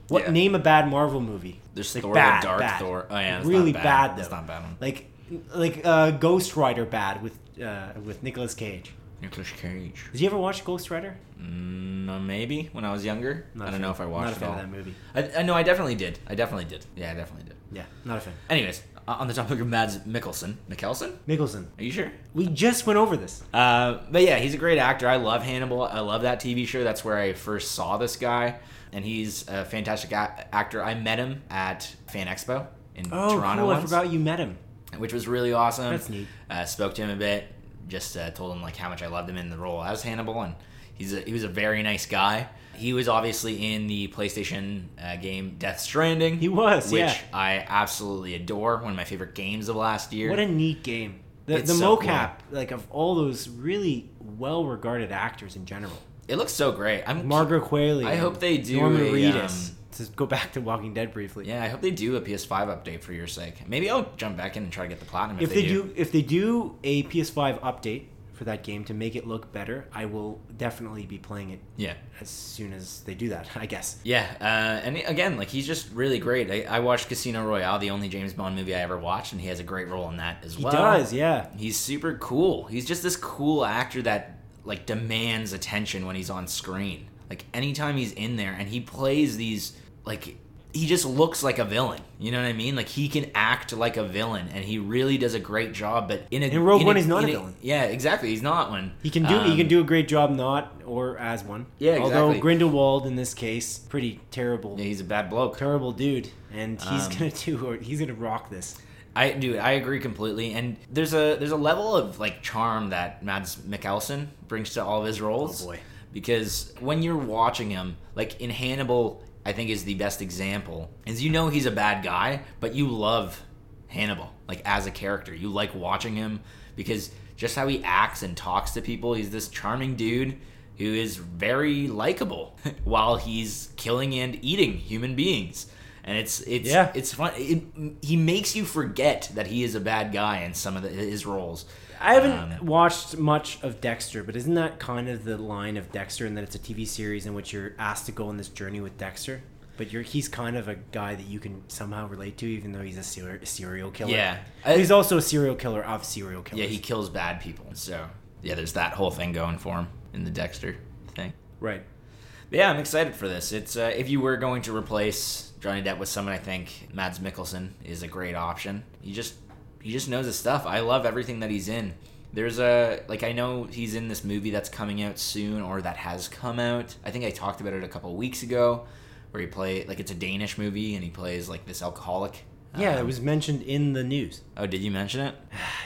What yeah. name a bad Marvel movie? There's like Thor, bad, the Dark bad. Thor. Oh yeah, it's really not bad. bad though. It's not bad. One. Like, like uh, Ghost Rider bad with uh, with Nicolas Cage. Nicolas Cage. Did you ever watch Ghost Rider? Mm, maybe when I was younger. Not I don't fan. know if I watched it. Not a fan of that movie. I, I no, I definitely did. I definitely did. Yeah, I definitely did. Yeah, not a fan. Anyways, on the topic of Mads Mikkelsen, Mikkelsen, Mikkelsen. Are you sure? We just went over this. Uh, but yeah, he's a great actor. I love Hannibal. I love that T V show. That's where I first saw this guy, and he's a fantastic a- actor. I met him at Fan Expo in oh, Toronto. Oh, cool. I forgot you met him, which was really awesome. That's neat. Uh, spoke to him a bit. Just uh, told him like how much I loved him in the role as Hannibal, and he's a, he was a very nice guy. He was obviously in the PlayStation uh, game Death Stranding. He was, which yeah. which I absolutely adore. One of my favorite games of last year. What a neat game! The, the so mocap, cool. like of all those really well-regarded actors in general. It looks so great. I'm Margaret Qualley. I hope they do. Norman Reedus. Um, to go back to Walking Dead briefly. Yeah, I hope they do a P S five update for your sake. Maybe I'll jump back in and try to get the platinum if, if they, they do. do. If they do a P S five update for that game to make it look better, I will definitely be playing it yeah. as soon as they do that, I guess. Yeah, uh, and again, like he's just really great. I, I watched Casino Royale, the only James Bond movie I ever watched, and he has a great role in that as he well. He does, yeah. He's super cool. He's just this cool actor that like demands attention when he's on screen. Like, anytime he's in there, and he plays these, like, he just looks like a villain. You know what I mean? Like, he can act like a villain, and he really does a great job, but in a... In Rogue One, he's not a villain. Yeah, exactly. He's not one. He can do um, he can do a great job not, or as one. Yeah, exactly. Although Grindelwald, in this case, pretty terrible. Yeah, he's a bad bloke. Terrible dude. And he's um, gonna do, or he's gonna rock this. I dude, I agree completely, and there's a there's a level of, like, charm that Mads Mikkelsen brings to all of his roles. Oh, boy. Because when you're watching him, like in Hannibal, I think is the best example. Is you know he's a bad guy, but you love Hannibal, like as a character. You like watching him because just how he acts and talks to people. He's this charming dude who is very likable while he's killing and eating human beings. And it's it's yeah. it's fun. It, he makes you forget that he is a bad guy in some of the, his roles. I haven't um, watched much of Dexter, but isn't that kind of the line of Dexter, in that it's a T V series in which you're asked to go on this journey with Dexter? But you're, he's kind of a guy that you can somehow relate to, even though he's a ser- serial killer. Yeah, I, he's also a serial killer of serial killers. Yeah, he kills bad people. So yeah, there's that whole thing going for him in the Dexter thing. Right. But yeah, I'm excited for this. It's uh, if you were going to replace Johnny Depp with someone, I think Mads Mikkelsen is a great option. He just he just knows his stuff. I love everything that he's in. There's a, like, I know he's in this movie that's coming out soon, or that has come out. I think I talked about it a couple of weeks ago, where he play, like, it's a Danish movie, and he plays, like, this alcoholic. Yeah, um, it was mentioned in the news. Oh, did you mention it?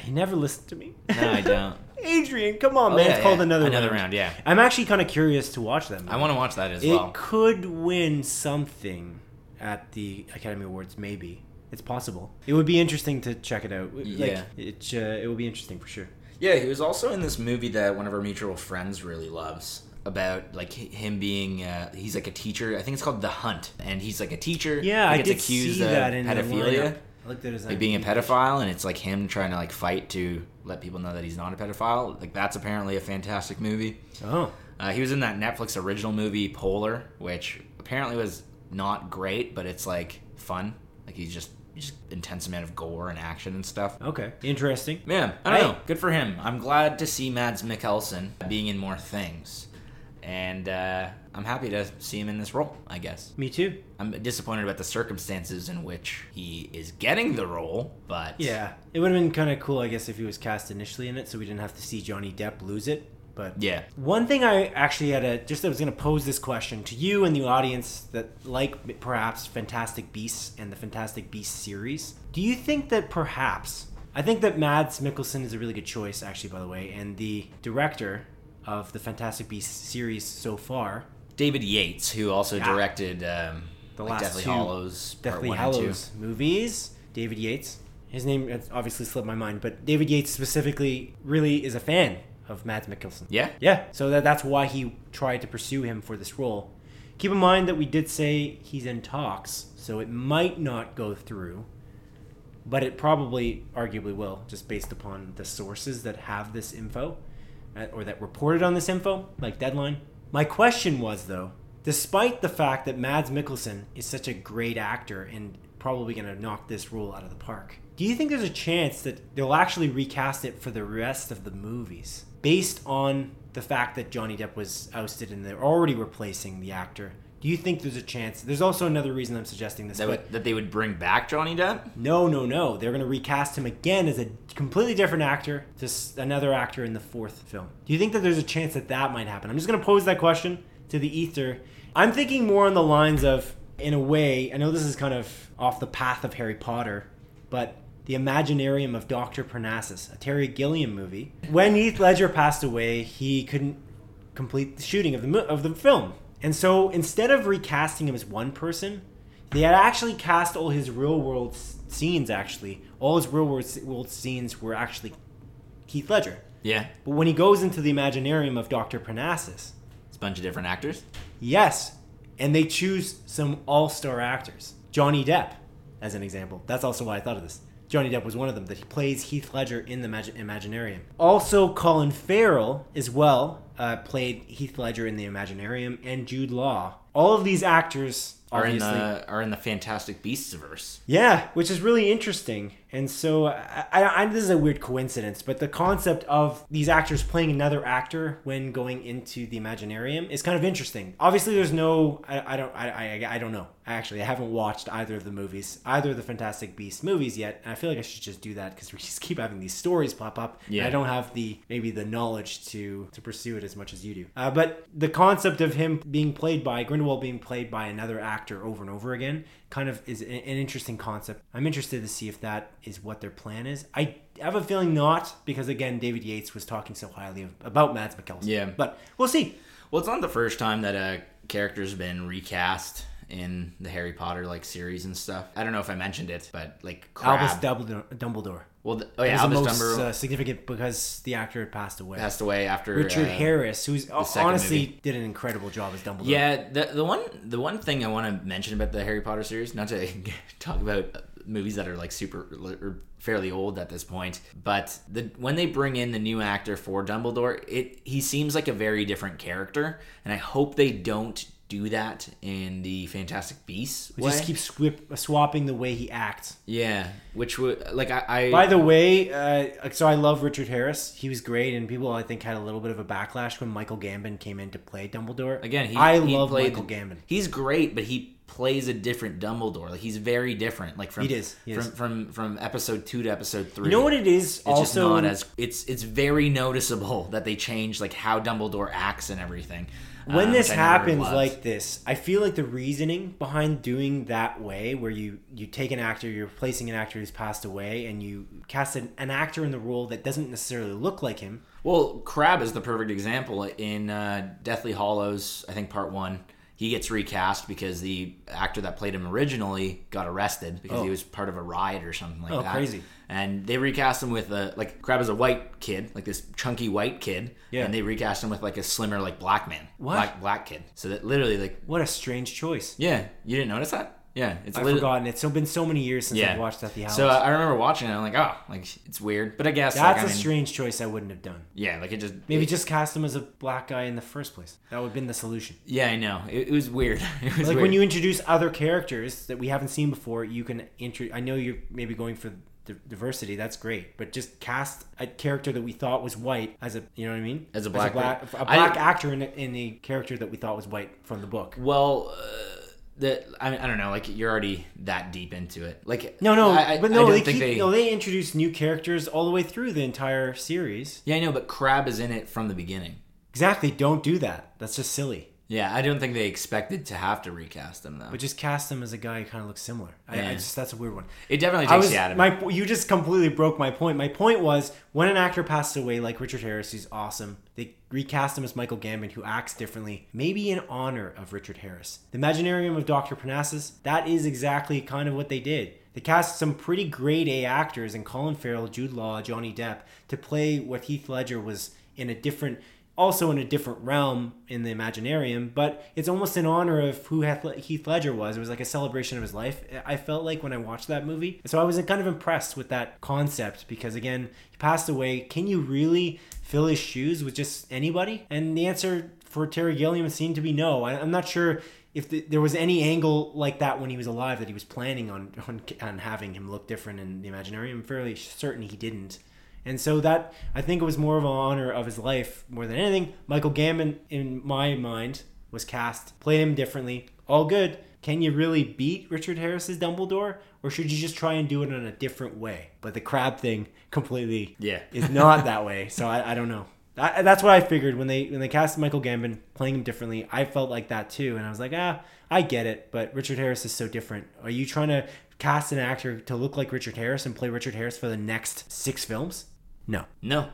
You never listen to me. No, I don't. Adrian, come on, oh, man. Yeah, it's called yeah. Another Round. Another Round, yeah. I'm actually kind of curious to watch that movie. I want to watch that as it well. It could win something at the Academy Awards, maybe. It's possible. It would be interesting to check it out. Like, yeah. It, uh, it would be interesting for sure. Yeah, he was also in this movie that one of our mutual friends really loves, about like him being uh, he's like a teacher. I think it's called The Hunt, and he's like a teacher. Yeah, I did accused see of that in pedophilia. I like that as like being a pedophile, and it's like him trying to like fight to let people know that he's not a pedophile. Like that's apparently a fantastic movie. Oh, uh, he was in that Netflix original movie Polar, which apparently was not great, but it's like fun. Like he's just. Just intense amount of gore and action and stuff. Okay. Interesting. Man, I don't I, know. Good for him. I'm glad to see Mads Mikkelsen being in more things. And uh, I'm happy to see him in this role, I guess. Me too. I'm disappointed about the circumstances in which he is getting the role, but... Yeah. It would have been kind of cool, I guess, if he was cast initially in it, so we didn't have to see Johnny Depp lose it. But yeah. One thing I actually had a... Just I was going to pose this question to you and the audience that like perhaps Fantastic Beasts and the Fantastic Beasts series. Do you think that perhaps... I think that Mads Mikkelsen is a really good choice, actually, by the way. And the director of the Fantastic Beasts series so far... David Yates, who also yeah, directed um, the like last Deathly two Hallows, Deathly Hallows movies. David Yates. His name obviously slipped my mind. But David Yates specifically really is a fan of Mads Mikkelsen. Yeah? Yeah. So that, that's why he tried to pursue him for this role. Keep in mind that we did say he's in talks, so it might not go through, but it probably, arguably will, just based upon the sources that have this info, or that reported on this info, like Deadline. My question was, though, despite the fact that Mads Mikkelsen is such a great actor and probably going to knock this role out of the park, do you think there's a chance that they'll actually recast it for the rest of the movies? Based on the fact that Johnny Depp was ousted and they're already replacing the actor, do you think there's a chance? There's also another reason I'm suggesting this. That, but would, that they would bring back Johnny Depp? No, no, no. They're going to recast him again as a completely different actor, just another actor in the fourth film. Do you think that there's a chance that that might happen? I'm just going to pose that question to the ether. I'm thinking more on the lines of, in a way, I know this is kind of off the path of Harry Potter, but... The Imaginarium of Doctor Parnassus, a Terry Gilliam movie. When Heath Ledger passed away, he couldn't complete the shooting of the mo- of the film. And so instead of recasting him as one person, they had actually cast all his real-world s- scenes, actually. All his real-world s- world scenes were actually Heath Ledger. Yeah. But when he goes into the Imaginarium of Doctor Parnassus... It's a bunch of different actors? Yes. And they choose some all-star actors. Johnny Depp, as an example. That's also why I thought of this. Johnny Depp was one of them, that he plays Heath Ledger in the Imag- Imaginarium. Also, Colin Farrell, as well, uh, played Heath Ledger in the Imaginarium, and Jude Law. All of these actors, are in the are in the Fantastic Beasts-verse. Yeah, which is really interesting. And so, I, I, I, this is a weird coincidence, but the concept of these actors playing another actor when going into the Imaginarium is kind of interesting. Obviously, there's no... I, I don't I, I I don't know. Actually, I haven't watched either of the movies, either of the Fantastic Beasts movies yet, and I feel like I should just do that because we just keep having these stories pop up, yeah. And I don't have the maybe the knowledge to, to pursue it as much as you do. Uh, but the concept of him being played by... Grindelwald being played by another actor over and over again kind of is an interesting concept. I'm interested to see if that is what their plan is. I have a feeling not, because again, David Yates was talking so highly of, about Mads Mikkelsen. Yeah. But we'll see. Well, it's not the first time that a character's been recast in the Harry Potter like series and stuff. I don't know if I mentioned it, but like Crab. Albus Dumbledore. Dumbledore. Well, the, oh yeah, Albus the most, Dumbledore. Uh, significant because the actor had passed away. Passed away after Richard uh, Harris, who's honestly movie. did an incredible job as Dumbledore. Yeah, the the one the one thing I want to mention about the Harry Potter series, not to talk about movies that are like super or fairly old at this point, but the when they bring in the new actor for Dumbledore, it he seems like a very different character, and I hope they don't do that in the Fantastic Beasts way. Just keep swip, swapping the way he acts. Yeah, which would like I, I by the way uh, so I love Richard Harris. He was great, and people I think had a little bit of a backlash when Michael Gambon came in to play Dumbledore. Again, he, I he love played, Michael Gambon. He's great, but he plays a different Dumbledore. Like, he's very different. Like from, he is. He from, is. from from from episode two to episode three. You know what it is? It's also just not as it's it's very noticeable that they change like how Dumbledore acts and everything. When um, this happens like this, I feel like the reasoning behind doing that way, where you, you take an actor, you're replacing an actor who's passed away, and you cast an, an actor in the role that doesn't necessarily look like him. Well, Crabbe is the perfect example. In uh, Deathly Hallows, I think part one, he gets recast because the actor that played him originally got arrested because oh. he was part of a riot or something like oh, that. Oh, crazy. And they recast him with a, like, Crabbe is a white kid, like this chunky white kid. Yeah. And they recast him with, like, a slimmer, like, black man. What? Black, black kid. So that literally, like... What a strange choice. Yeah. You didn't notice that? Yeah. It's I've lit- forgotten. It's been so many years since yeah. I've watched Deathly Hallows. So uh, I remember watching it, and I'm like, oh, like, it's weird. But I guess... That's like, a I mean, strange choice I wouldn't have done. Yeah, like, it just... Maybe it, just cast him as a black guy in the first place. That would have been the solution. Yeah, I know. It, it was weird. It was like, weird. When you introduce other characters that we haven't seen before, you can... Intro- I know you're maybe going for... diversity, that's great, but just cast a character that we thought was white as a, you know what I mean, as a black as a black, a black I, actor in a, in a character that we thought was white from the book. Well, uh, that I, I don't know, like, you're already that deep into it. Like no, no, I, but no, I don't they think keep, they no, they introduce new characters all the way through the entire series. Yeah, I know, but Crabbe is in it from the beginning. Exactly, don't do that. That's just silly. Yeah, I don't think they expected to have to recast him, though. But just cast him as a guy who kind of looks similar. I, yeah. I just That's a weird one. It definitely takes was, you out of my, it. You just completely broke my point. My point was, when an actor passes away, like Richard Harris, who's awesome, they recast him as Michael Gambon, who acts differently, maybe in honor of Richard Harris. The Imaginarium of Doctor Parnassus, that is exactly kind of what they did. They cast some pretty grade A actors in Colin Farrell, Jude Law, Johnny Depp, to play what Heath Ledger was in a different... also in a different realm in the Imaginarium, but it's almost in honor of who Heath Ledger was. It was like a celebration of his life, I felt like, when I watched that movie. So I was kind of impressed with that concept because, again, he passed away. Can you really fill his shoes with just anybody? And the answer for Terry Gilliam seemed to be no. I'm not sure if the, there was any angle like that when he was alive that he was planning on, on, on having him look different in the Imaginarium. I'm fairly certain he didn't. And so that, I think it was more of an honor of his life more than anything. Michael Gambon, in my mind, was cast, played him differently. All good. Can you really beat Richard Harris's Dumbledore? Or should you just try and do it in a different way? But the Crabbe thing completely yeah. is not that way. So I, I don't know. I, that's what I figured when they when they cast Michael Gambon, playing him differently. I felt like that too. And I was like, ah, I get it. But Richard Harris is so different. Are you trying to cast an actor to look like Richard Harris and play Richard Harris for the next six films? No. No.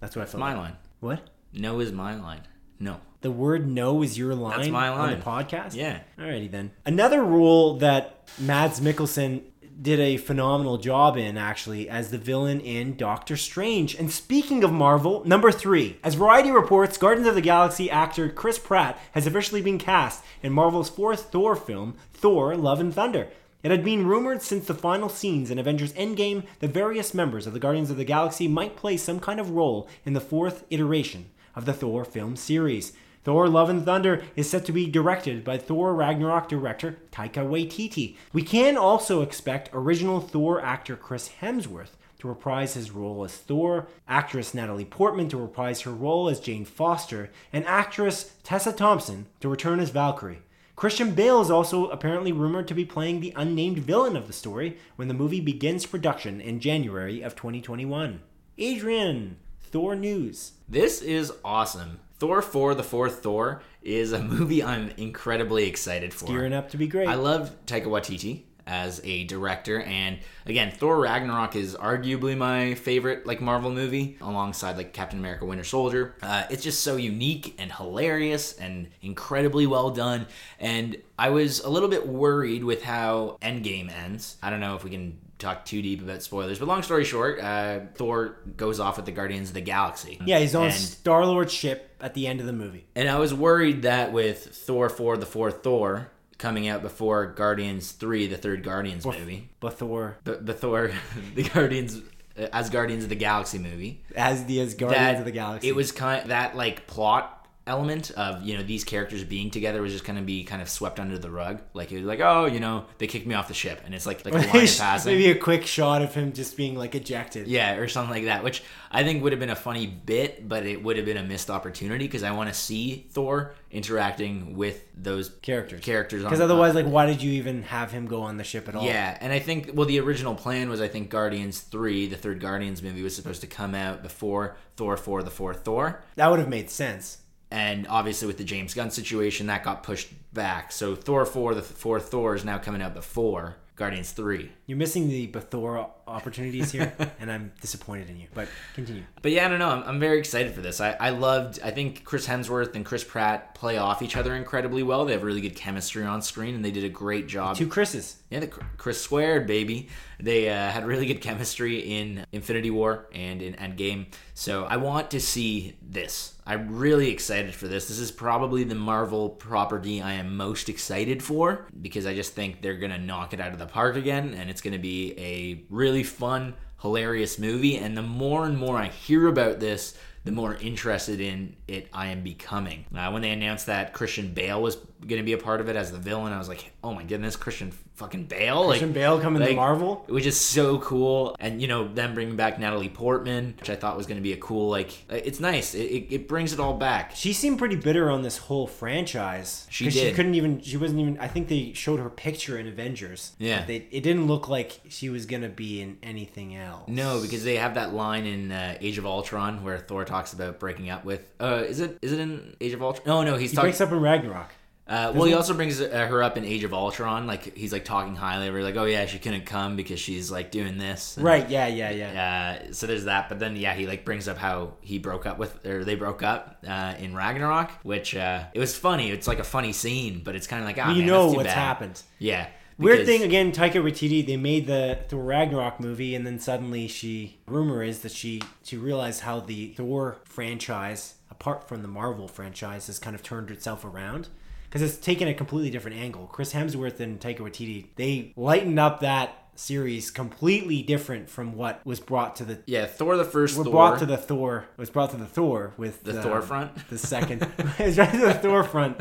That's what I felt. It's my like. line. What? No is my line. No. The word no is your line? That's my line. On the podcast? Yeah. Alrighty then. Another rule that Mads Mikkelsen did a phenomenal job in, actually, as the villain in Doctor Strange. And speaking of Marvel, number three. As Variety reports, Guardians of the Galaxy actor Chris Pratt has officially been cast in Marvel's fourth Thor film, Thor: Love and Thunder. It had been rumored since the final scenes in Avengers Endgame that various members of the Guardians of the Galaxy might play some kind of role in the fourth iteration of the Thor film series. Thor: Love and Thunder is set to be directed by Thor: Ragnarok director Taika Waititi. We can also expect original Thor actor Chris Hemsworth to reprise his role as Thor, actress Natalie Portman to reprise her role as Jane Foster, and actress Tessa Thompson to return as Valkyrie. Christian Bale is also apparently rumored to be playing the unnamed villain of the story when the movie begins production in January of twenty twenty-one. Adrian, Thor news. This is awesome. Thor four, The Fourth Thor, is a movie I'm incredibly excited for. It's gearing up to be great. I love Taika Waititi as a director, and again, Thor Ragnarok is arguably my favorite like Marvel movie, alongside like Captain America: Winter Soldier. Uh, it's just so unique and hilarious and incredibly well done. And I was a little bit worried with how Endgame ends. I don't know if we can talk too deep about spoilers, but long story short, uh, Thor goes off with the Guardians of the Galaxy. Yeah, he's on and, Star-Lord's ship at the end of the movie. And I was worried that with Thor four, The Fourth Thor, coming out before Guardians three, the third Guardians Bef- movie. Before. B- before the Guardians, uh, as Guardians of the Galaxy movie. As the as Guardians that of the Galaxy. It was kind of, that like plot element of, you know, these characters being together was just going to be kind of swept under the rug. Like, it was like, oh, you know, they kicked me off the ship. And it's like, like a line passing. Maybe a quick shot of him just being, like, ejected. Yeah, or something like that, which I think would have been a funny bit, but it would have been a missed opportunity because I want to see Thor interacting with those characters. Characters, because otherwise, like, why did you even have him go on the ship at all? Yeah, and I think, well, the original plan was, I think, Guardians three, the third Guardians movie, was supposed to come out before Thor four, the fourth Thor. That would have made sense. And obviously with the James Gunn situation, that got pushed back. So Thor four, the fourth Thor, is now coming out before Guardians three. You're missing the Bathor opportunities here, and I'm disappointed in you. But continue. But yeah, I don't know. I'm, I'm very excited for this. I, I loved, I think Chris Hemsworth and Chris Pratt play off each other incredibly well. They have really good chemistry on screen, and they did a great job. The two Chris's. Yeah, the Chris squared, baby. They uh, had really good chemistry in Infinity War and in Endgame. So I want to see this. I'm really excited for this. This is probably the Marvel property I am most excited for, because I just think they're going to knock it out of the park again, and it's going to be a really fun, hilarious movie. And the more and more I hear about this, the more interested in it I am becoming. Uh, when they announced that Christian Bale was going to be a part of it as the villain, I was like, oh my goodness, Christian fucking Bale? Christian like, Bale coming like, to Marvel? It was just so cool. And, you know, them bringing back Natalie Portman, which I thought was going to be a cool, like, it's nice. It, it, it brings it all back. She seemed pretty bitter on this whole franchise. She did. She couldn't even, she wasn't even, I think they showed her picture in Avengers. Yeah. They, it didn't look like she was going to be in anything else. No, because they have that line in uh, Age of Ultron where Thor talks about breaking up with, uh, is it, is it in Age of Ultron? No, no, he's he talking. He breaks up in Ragnarok. Uh, well, he also brings her up in Age of Ultron. Like, he's, like, talking highly of her. Like, oh, yeah, she couldn't come because she's, like, doing this. And, right, yeah, yeah, yeah. Uh, so there's that. But then, yeah, he, like, brings up how he broke up with, or they broke up uh, in Ragnarok, which uh, it was funny. It's, like, a funny scene, but it's kind of like, ah, oh, man, you know what's bad. happened. Yeah. Because... Weird thing, again, Taika Waititi, they made the Thor Ragnarok movie, and then suddenly she, rumor is that she, she realized how the Thor franchise, apart from the Marvel franchise, has kind of turned itself around. Because it's taken a completely different angle. Chris Hemsworth and Taika Waititi, they lightened up that series completely different from what was brought to the yeah Thor the first. Were Thor. brought to the Thor was brought to the Thor with the um, Thor front. The second is right to the Thor front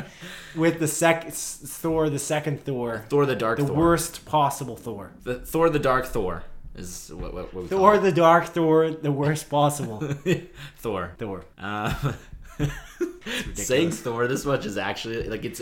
with the second Thor the second Thor Thor the dark the Thor. worst possible Thor the Thor the dark Thor. Is what, what, what we Thor call it. The dark Thor the worst possible Thor Thor. Uh, Saying Thor this much is actually like it's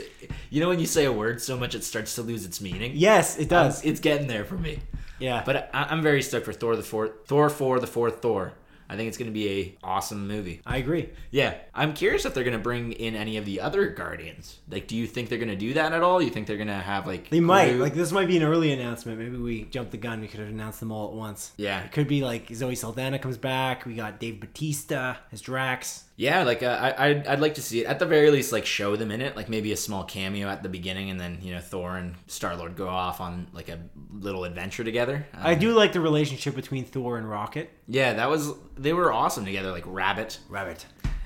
you know when you say a word so much it starts to lose its meaning. Yes, it does. Um, it's getting there for me. Yeah, but I, I'm very stoked for Thor the fourth, Thor four, the fourth Thor. I think it's going to be a awesome movie. I agree. Yeah, I'm curious if they're going to bring in any of the other Guardians. Like, do you think they're going to do that at all? You think they're going to have like they might Groot? Like this might be an early announcement. Maybe we jumped the gun. We could have announced them all at once. Yeah, it could be like Zoe Saldana comes back. We got Dave Bautista as Drax. Yeah, like uh, I, I'd, I'd like to see it at the very least. Like show them in it, like maybe a small cameo at the beginning, and then you know Thor and Star-Lord go off on like a little adventure together. Um, I do like the relationship between Thor and Rocket. Yeah, that was they were awesome together. Like Rabbit, Rabbit.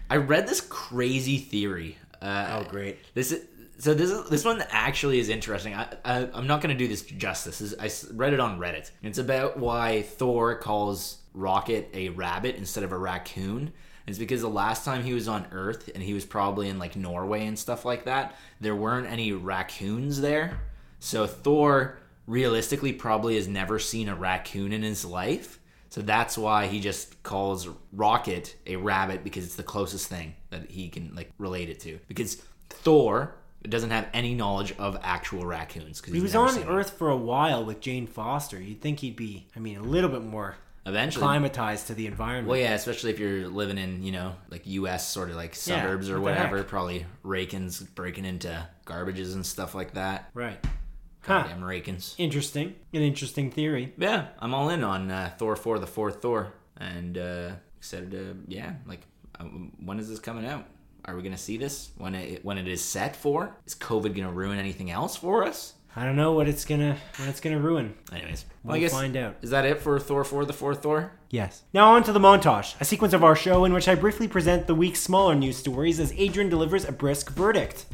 I read this crazy theory. Uh, oh, great! This is, so this is, this one actually is interesting. I, I I'm not going to do this justice. This is, I read it on Reddit. It's about why Thor calls Rocket a rabbit instead of a raccoon. It's because the last time he was on Earth, and he was probably in, like, Norway and stuff like that, there weren't any raccoons there. So Thor, realistically, probably has never seen a raccoon in his life. So that's why he just calls Rocket a rabbit, because it's the closest thing that he can, like, relate it to. Because Thor doesn't have any knowledge of actual raccoons. He was on Earth for a while with Jane Foster. You'd think he'd be, I mean, a little bit more... Eventually. Acclimatized to the environment. Well, yeah, especially if you're living in, you know, like U S sort of like suburbs yeah, or whatever. Probably rakins breaking into garbages and stuff like that. Right. Goddamn huh. rakins. Interesting. An interesting theory. Yeah, I'm all in on uh, Thor four, the fourth Thor. And uh, excited to, yeah, like, uh, when is this coming out? Are we going to see this? When it, when it is set for? Is COVID going to ruin anything else for us? I don't know what it's gonna what it's gonna ruin. Anyways, we'll I guess, find out. Is that it for Thor four, the fourth Thor? Yes. Now on to the montage, a sequence of our show in which I briefly present the week's smaller news stories as Adrian delivers a brisk verdict.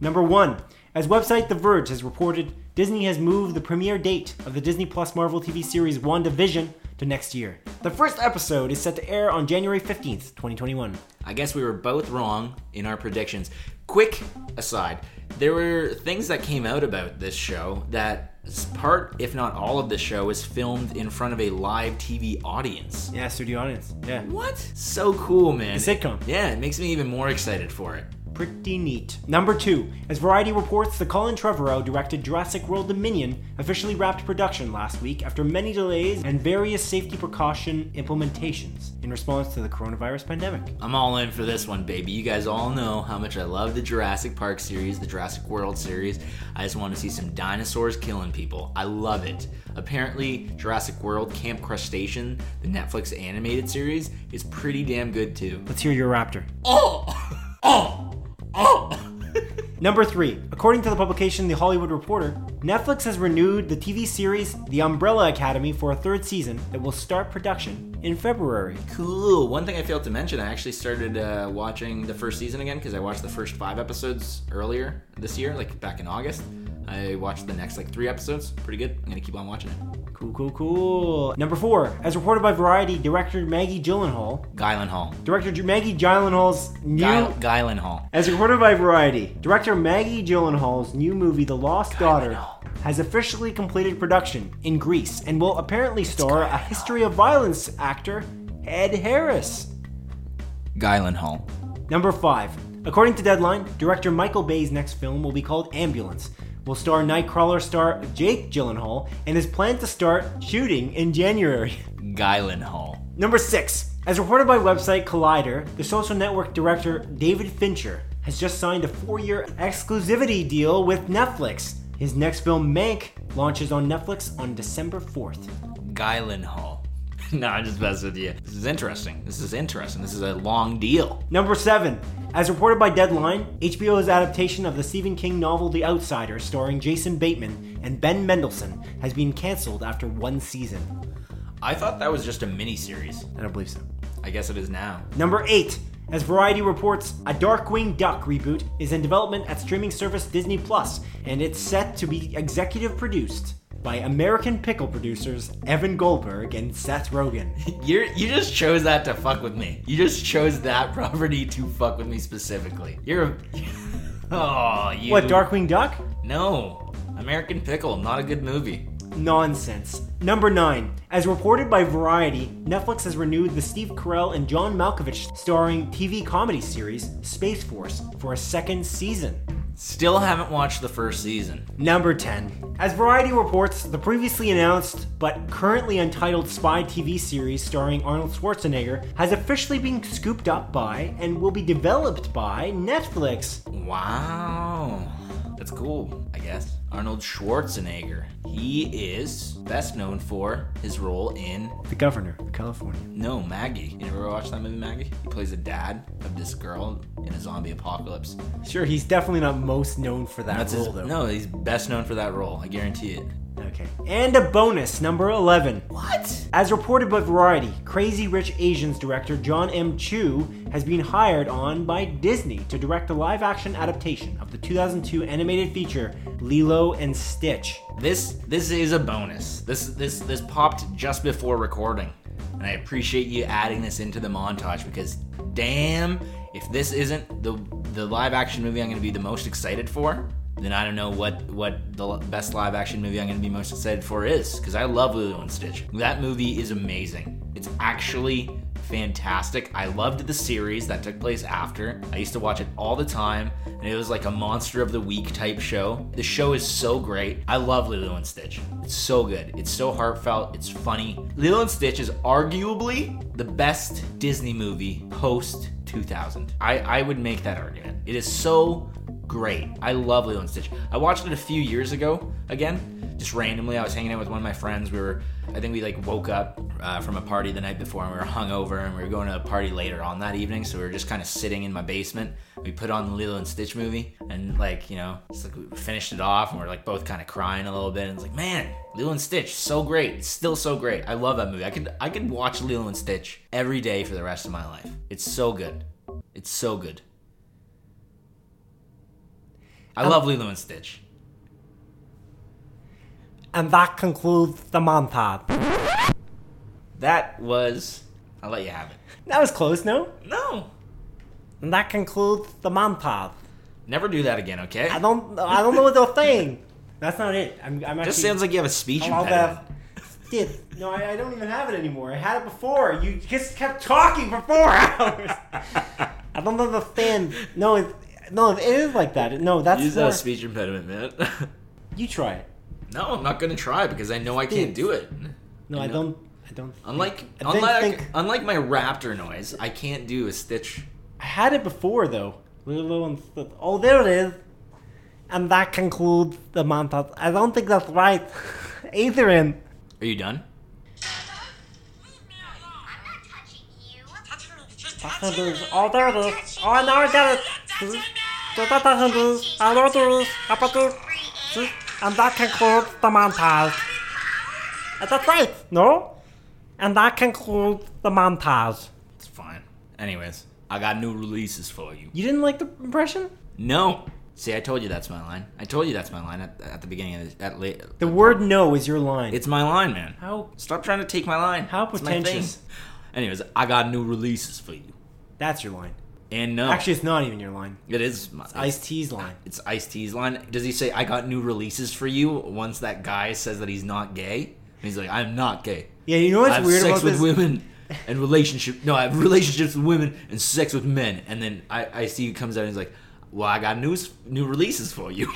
Number one, as website The Verge has reported, Disney has moved the premiere date of the Disney Plus Marvel T V series WandaVision to next year. The first episode is set to air on January fifteenth, twenty twenty-one. I guess we were both wrong in our predictions. Quick aside, there were things that came out about this show that part, if not all of the show, is filmed in front of a live T V audience. Yeah, studio audience. Yeah. What? So cool, man. The sitcom. It, yeah, it makes me even more excited for it. Pretty neat. Number two, as Variety reports, the Colin Trevorrow-directed Jurassic World Dominion officially wrapped production last week after many delays and various safety precaution implementations in response to the coronavirus pandemic. I'm all in for this one, baby. You guys all know how much I love the Jurassic Park series, the Jurassic World series. I just want to see some dinosaurs killing people. I love it. Apparently, Jurassic World Camp Crustacean, the Netflix animated series, is pretty damn good too. Let's hear your raptor. Oh! Oh! Oh! Number three, according to the publication The Hollywood Reporter, Netflix has renewed the T V series The Umbrella Academy for a third season that will start production in February. Cool. One thing I failed to mention, I actually started uh, watching the first season again because I watched the first five episodes earlier this year, like back in August. I watched the next like three episodes. Pretty good. I'm going to keep on watching it. Cool, cool, cool. Number four, as reported by Variety, director Maggie Gyllenhaal. Gyllenhaal. Director G- Maggie Gyllenhaal's new... Guy- Gyllenhaal. As reported by Variety, director Maggie Gyllenhaal's new movie, The Lost Gyllenhaal. Daughter, has officially completed production in Greece and will apparently it's star Gyllenhaal. A history of violence actor, Ed Harris. Gyllenhaal. Number five, according to Deadline, director Michael Bay's next film will be called Ambulance, will star Nightcrawler star Jake Gyllenhaal and is planned to start shooting in January. Gyllenhaal. Number six. As reported by website Collider, the Social Network director David Fincher has just signed a four-year exclusivity deal with Netflix. His next film, Mank, launches on Netflix on December fourth. Gyllenhaal. No, I'm just messing with you. This is interesting. This is interesting. This is a long deal. Number seven. As reported by Deadline, H B O's adaptation of the Stephen King novel The Outsider, starring Jason Bateman and Ben Mendelsohn, has been canceled after one season. I thought that was just a miniseries. I don't believe so. I guess it is now. Number eight. As Variety reports, a Darkwing Duck reboot is in development at streaming service Disney Plus, and it's set to be executive produced by American Pickle producers Evan Goldberg and Seth Rogen. You're, you just chose that to fuck with me. You just chose that property to fuck with me specifically. You're a... Oh, you... What, Darkwing Duck? No. American Pickle, not a good movie. Nonsense. Number nine. As reported by Variety, Netflix has renewed the Steve Carell and John Malkovich starring T V comedy series Space Force for a second season. Still haven't watched the first season. Number ten. As Variety reports, the previously announced but currently untitled spy T V series starring Arnold Schwarzenegger has officially been scooped up by and will be developed by Netflix. Wow. That's cool, I guess. Arnold Schwarzenegger. He is best known for his role in... The Governor of California. No, Maggie. You ever watched that movie, Maggie? He plays the dad of this girl in a zombie apocalypse. Sure, he's definitely not most known for that That's role, his, though. No, he's best known for that role. I guarantee it. Okay. And a bonus, number eleven. What? As reported by Variety, Crazy Rich Asians director John M. Chu has been hired on by Disney to direct a live-action adaptation of the two thousand two animated feature Lilo and Stitch. This this is a bonus. This this this popped just before recording, and I appreciate you adding this into the montage because damn, if this isn't the the live-action movie I'm going to be the most excited for, then I don't know what, what the best live action movie I'm going to be most excited for is, because I love Lilo and Stitch. That movie is amazing. It's actually fantastic. I loved the series that took place after. I used to watch it all the time, and it was like a Monster of the Week type show. The show is so great. I love Lilo and Stitch. It's so good. It's so heartfelt. It's funny. Lilo and Stitch is arguably the best Disney movie post two thousand. I, I would make that argument. It is so great. I love Lilo and Stitch. I watched it a few years ago, again, just randomly. I was hanging out with one of my friends. We were, I think we like woke up uh, from a party the night before and we were hungover and we were going to a party later on that evening. So we were just kind of sitting in my basement. We put on the Lilo and Stitch movie and like, you know, just like we finished it off and we we're like both kind of crying a little bit. And it's like, man, Lilo and Stitch, so great. It's still so great. I love that movie. I could, I could watch Lilo and Stitch every day for the rest of my life. It's so good. It's so good. I love Lilo and Stitch. And that concludes the montage. that was... I'll let you have it. That was close, no? No. And that concludes the montage. Never do that again, okay? I don't I don't know the thing. That's not it. I'm, I'm actually... Just sounds like you have a speech impediment. No, I, I don't even have it anymore. I had it before. You just kept talking for four hours. I don't understand. No, it, no, it is like that. No, that's Use more... that speech impediment, man. You try it. No, I'm not gonna try because I know I can't do it. No, I, I don't. I don't. Unlike think, unlike think, unlike my raptor noise, I can't do a stitch. I had it before though. Oh, there it is. And that concludes the montage. I don't think that's right. Adrian. Are you done? Oh, there it is. Oh, now I got it. And that concludes the montage. That's right, no? And that concludes the montage. It's fine. Anyways, I got new releases for you. You didn't like the impression? No. See, I told you that's my line. I told you that's my line at, at the beginning of the... At la- the at word the, no is your line. It's my line, man. How? Stop trying to take my line. How pretentious. Anyways, I got new releases for you. That's your line. And no. Actually, it's not even your line. It is. My, it's Ice-T's line. It's Ice-T's line. Does he say, I got new releases for you once that guy says that he's not gay? And he's like, I'm not gay. Yeah, you know what's weird about this? I have sex with women and relationship. No, I have relationships with women and sex with men. And then I, Ice-T comes out and he's like, well, I got news, new releases for you.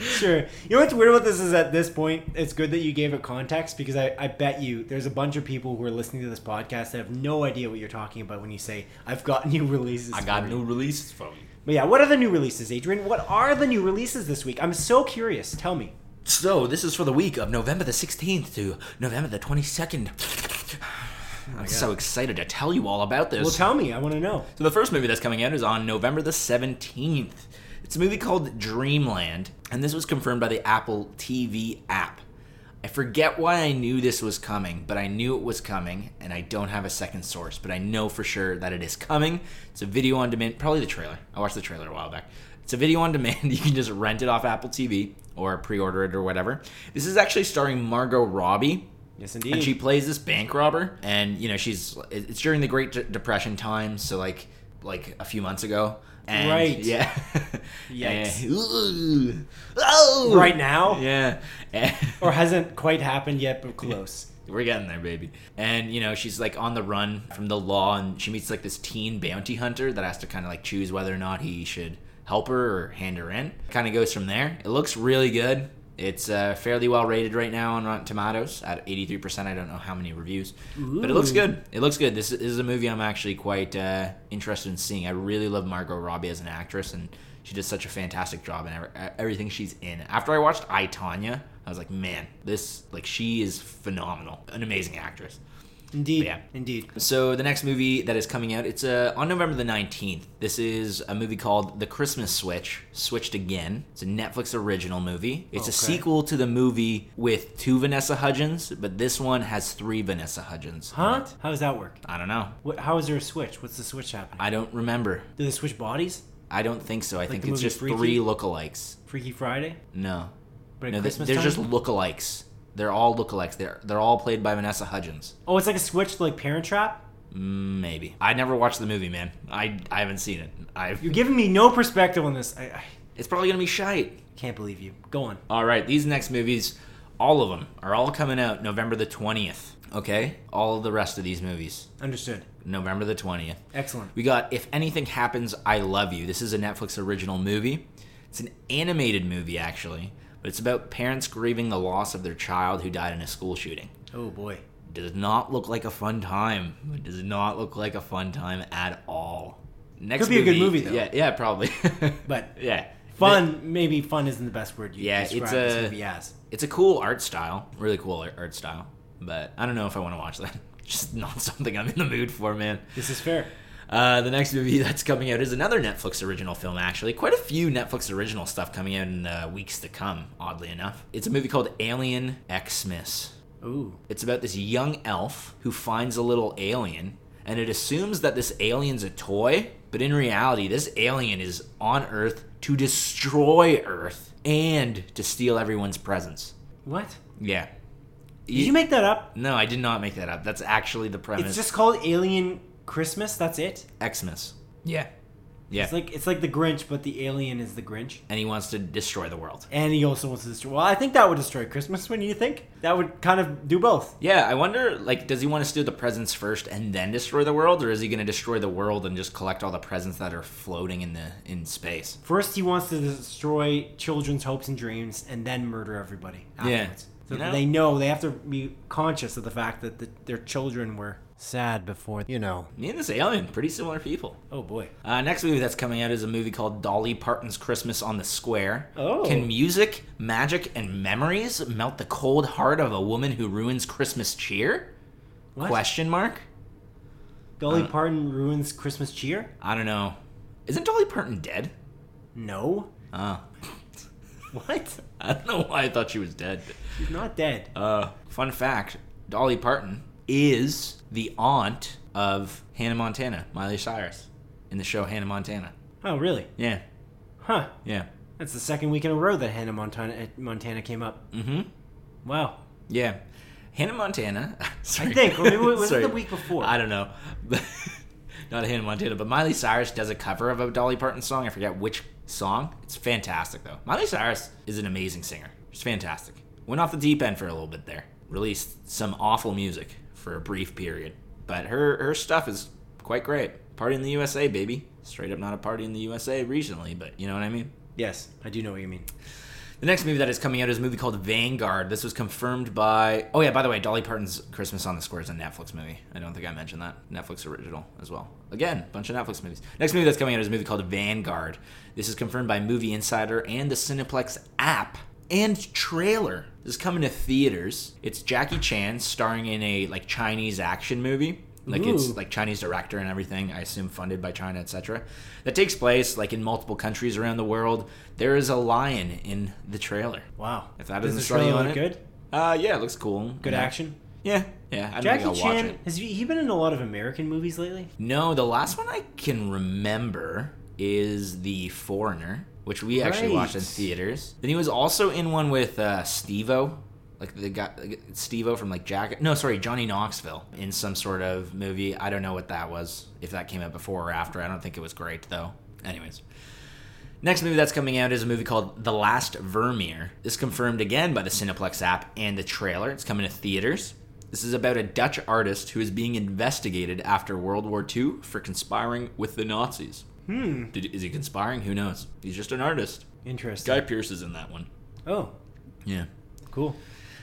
Sure. You know what's weird about this is at this point, it's good that you gave it context because I, I bet you there's a bunch of people who are listening to this podcast that have no idea what you're talking about when you say, I've got new releases I for got you. new releases for you. But yeah, what are the new releases, Adrian? What are the new releases this week? I'm so curious. Tell me. So, this is for the week of November the sixteenth to November the twenty-second. I'm so excited to tell you all about this. Well, tell me. I want to know. So the first movie that's coming out is on November the seventeenth. It's a movie called Dreamland, and this was confirmed by the Apple T V app. I forget why I knew this was coming, but I knew it was coming, and I don't have a second source, but I know for sure that it is coming. It's a video on demand, probably the trailer. I watched the trailer a while back. It's a video on demand. You can just rent it off Apple T V or pre-order it or whatever. This is actually starring Margot Robbie. Yes, indeed. And she plays this bank robber, and you know she's. It's during the Great De- Depression times, so like, like a few months ago. And right. Yeah. Yikes. And, oh. Right now. Yeah. And, or hasn't quite happened yet, but close. Yeah. We're getting there, baby. And you know she's like on the run from the law, and she meets like this teen bounty hunter that has to kind of like choose whether or not he should help her or hand her in. Kind of goes from there. It looks really good. It's uh, fairly well rated right now on Rotten Tomatoes at eighty-three percent. I don't know how many reviews. Ooh. But it looks good. It looks good. This is a movie I'm actually quite uh, interested in seeing. I really love Margot Robbie as an actress, and she does such a fantastic job in everything she's in. After I watched I, Tonya, I was like, man, this, like, she is phenomenal. An amazing actress. Indeed. Yeah. Indeed. So the next movie that is coming out, it's uh, on November the nineteenth. This is a movie called The Christmas Switch, Switched Again. It's a Netflix original movie. It's okay. a sequel to the movie with two Vanessa Hudgens, but this one has three Vanessa Hudgens. Huh? How does that work? I don't know. What, how is there a switch? What's the switch happening? I don't remember. Do they switch bodies? I don't think so. I like think it's just Freaky? three lookalikes. Freaky Friday? No. But at no, Christmas they're time? Just lookalikes. They're all lookalikes. They're they're all played by Vanessa Hudgens. Oh, it's like a switch to like Parent Trap? Maybe. I never watched the movie, man. I, I haven't seen it. I've... You're giving me no perspective on this. I, I... It's probably going to be shite. Can't believe you. Go on. All right. These next movies, all of them, are all coming out November the twentieth. Okay? All of the rest of these movies. Understood. November the twentieth. Excellent. We got If Anything Happens, I Love You. This is a Netflix original movie. It's an animated movie, actually. But it's about parents grieving the loss of their child who died in a school shooting. Oh, boy. Does not look like a fun time. It does not look like a fun time at all. Next Could be movie, a good movie, though. Yeah, yeah, probably. But yeah, fun, the, maybe fun isn't the best word you yeah, describe it's a, this movie as. It's a cool art style. Really cool art style. But I don't know if I want to watch that. Just not something I'm in the mood for, man. This is fair. Uh, the next movie that's coming out is another Netflix original film, actually. Quite a few Netflix original stuff coming out in the uh, weeks to come, oddly enough. It's a movie called Alien Xmas. Ooh. It's about this young elf who finds a little alien, and it assumes that this alien's a toy, but in reality, this alien is on Earth to destroy Earth and to steal everyone's presents. What? Yeah. Did it, you make that up? No, I did not make that up. That's actually the premise. It's just called Alien Christmas. That's it. Xmas. Yeah. Yeah. It's like it's like the Grinch, but the alien is the Grinch. And he wants to destroy the world. And he also wants to destroy... Well, I think that would destroy Christmas, wouldn't you think? That would kind of do both. Yeah, I wonder, like, does he want to steal the presents first and then destroy the world? Or is he going to destroy the world and just collect all the presents that are floating in the in space? First, he wants to destroy children's hopes and dreams and then murder everybody afterwards. Yeah. So you know? They know, they have to be conscious of the fact that the, their children were... sad before, you know. Me and this alien, pretty similar people. Oh boy. Uh, next movie that's coming out is a movie called Dolly Parton's Christmas on the Square. Oh. Can music, magic, and memories melt the cold heart of a woman who ruins Christmas cheer? What? Question mark. Dolly uh, Parton ruins Christmas cheer? I don't know. Isn't Dolly Parton dead? No. Uh. What? I don't know why I thought she was dead. She's not dead. Uh, fun fact, Dolly Parton is... the aunt of Hannah Montana, Miley Cyrus, in the show Hannah Montana. Oh, really? Yeah. Huh. Yeah. That's the second week in a row that Hannah Montana Montana came up. Mm-hmm. Wow. Yeah. Hannah Montana. Sorry. I think. Or maybe was sorry. It the week before? I don't know. Not Hannah Montana, but Miley Cyrus does a cover of a Dolly Parton song. I forget which song. It's fantastic, though. Miley Cyrus is an amazing singer. She's fantastic. Went off the deep end for a little bit there. Released some awful music for a brief period, but her her stuff is quite great. Party in the U S A, baby. Straight up not a party in the U S A regionally, but you know what I mean? Yes, I do know what you mean. The next movie that is coming out is a movie called Vanguard. This was confirmed by... Oh yeah, by the way, Dolly Parton's Christmas on the Square is a Netflix movie. I don't think I mentioned that. Netflix original as well. Again, bunch of Netflix movies. Next movie that's coming out is a movie called Vanguard. This is confirmed by Movie Insider and the Cineplex app and trailer. This is coming to theaters. It's Jackie Chan starring in a like Chinese action movie. Like Ooh. It's like Chinese director and everything, I assume funded by China, et cetera. That takes place like in multiple countries around the world. There is a lion in the trailer. Wow. If that doesn't show you on it. Good? Uh yeah, it looks cool. Good yeah. action? Yeah. Yeah. I don't Jackie think I'll Chan, watch it. Has he been in a lot of American movies lately? No, the last one I can remember is The Foreigner, which we actually right. watched in theaters. Then he was also in one with uh, Steve-O, like the guy Steve-O from like Jack. No, sorry, Johnny Knoxville in some sort of movie. I don't know what that was. If that came out before or after, I don't think it was great though. Anyways, next movie that's coming out is a movie called The Last Vermeer. This is confirmed again by the Cineplex app and the trailer. It's coming to theaters. This is about a Dutch artist who is being investigated after World War Two for conspiring with the Nazis. Hmm. Did, is he conspiring? Who knows? He's just an artist. Interesting. Guy Pearce is in that one. Oh. Yeah. Cool.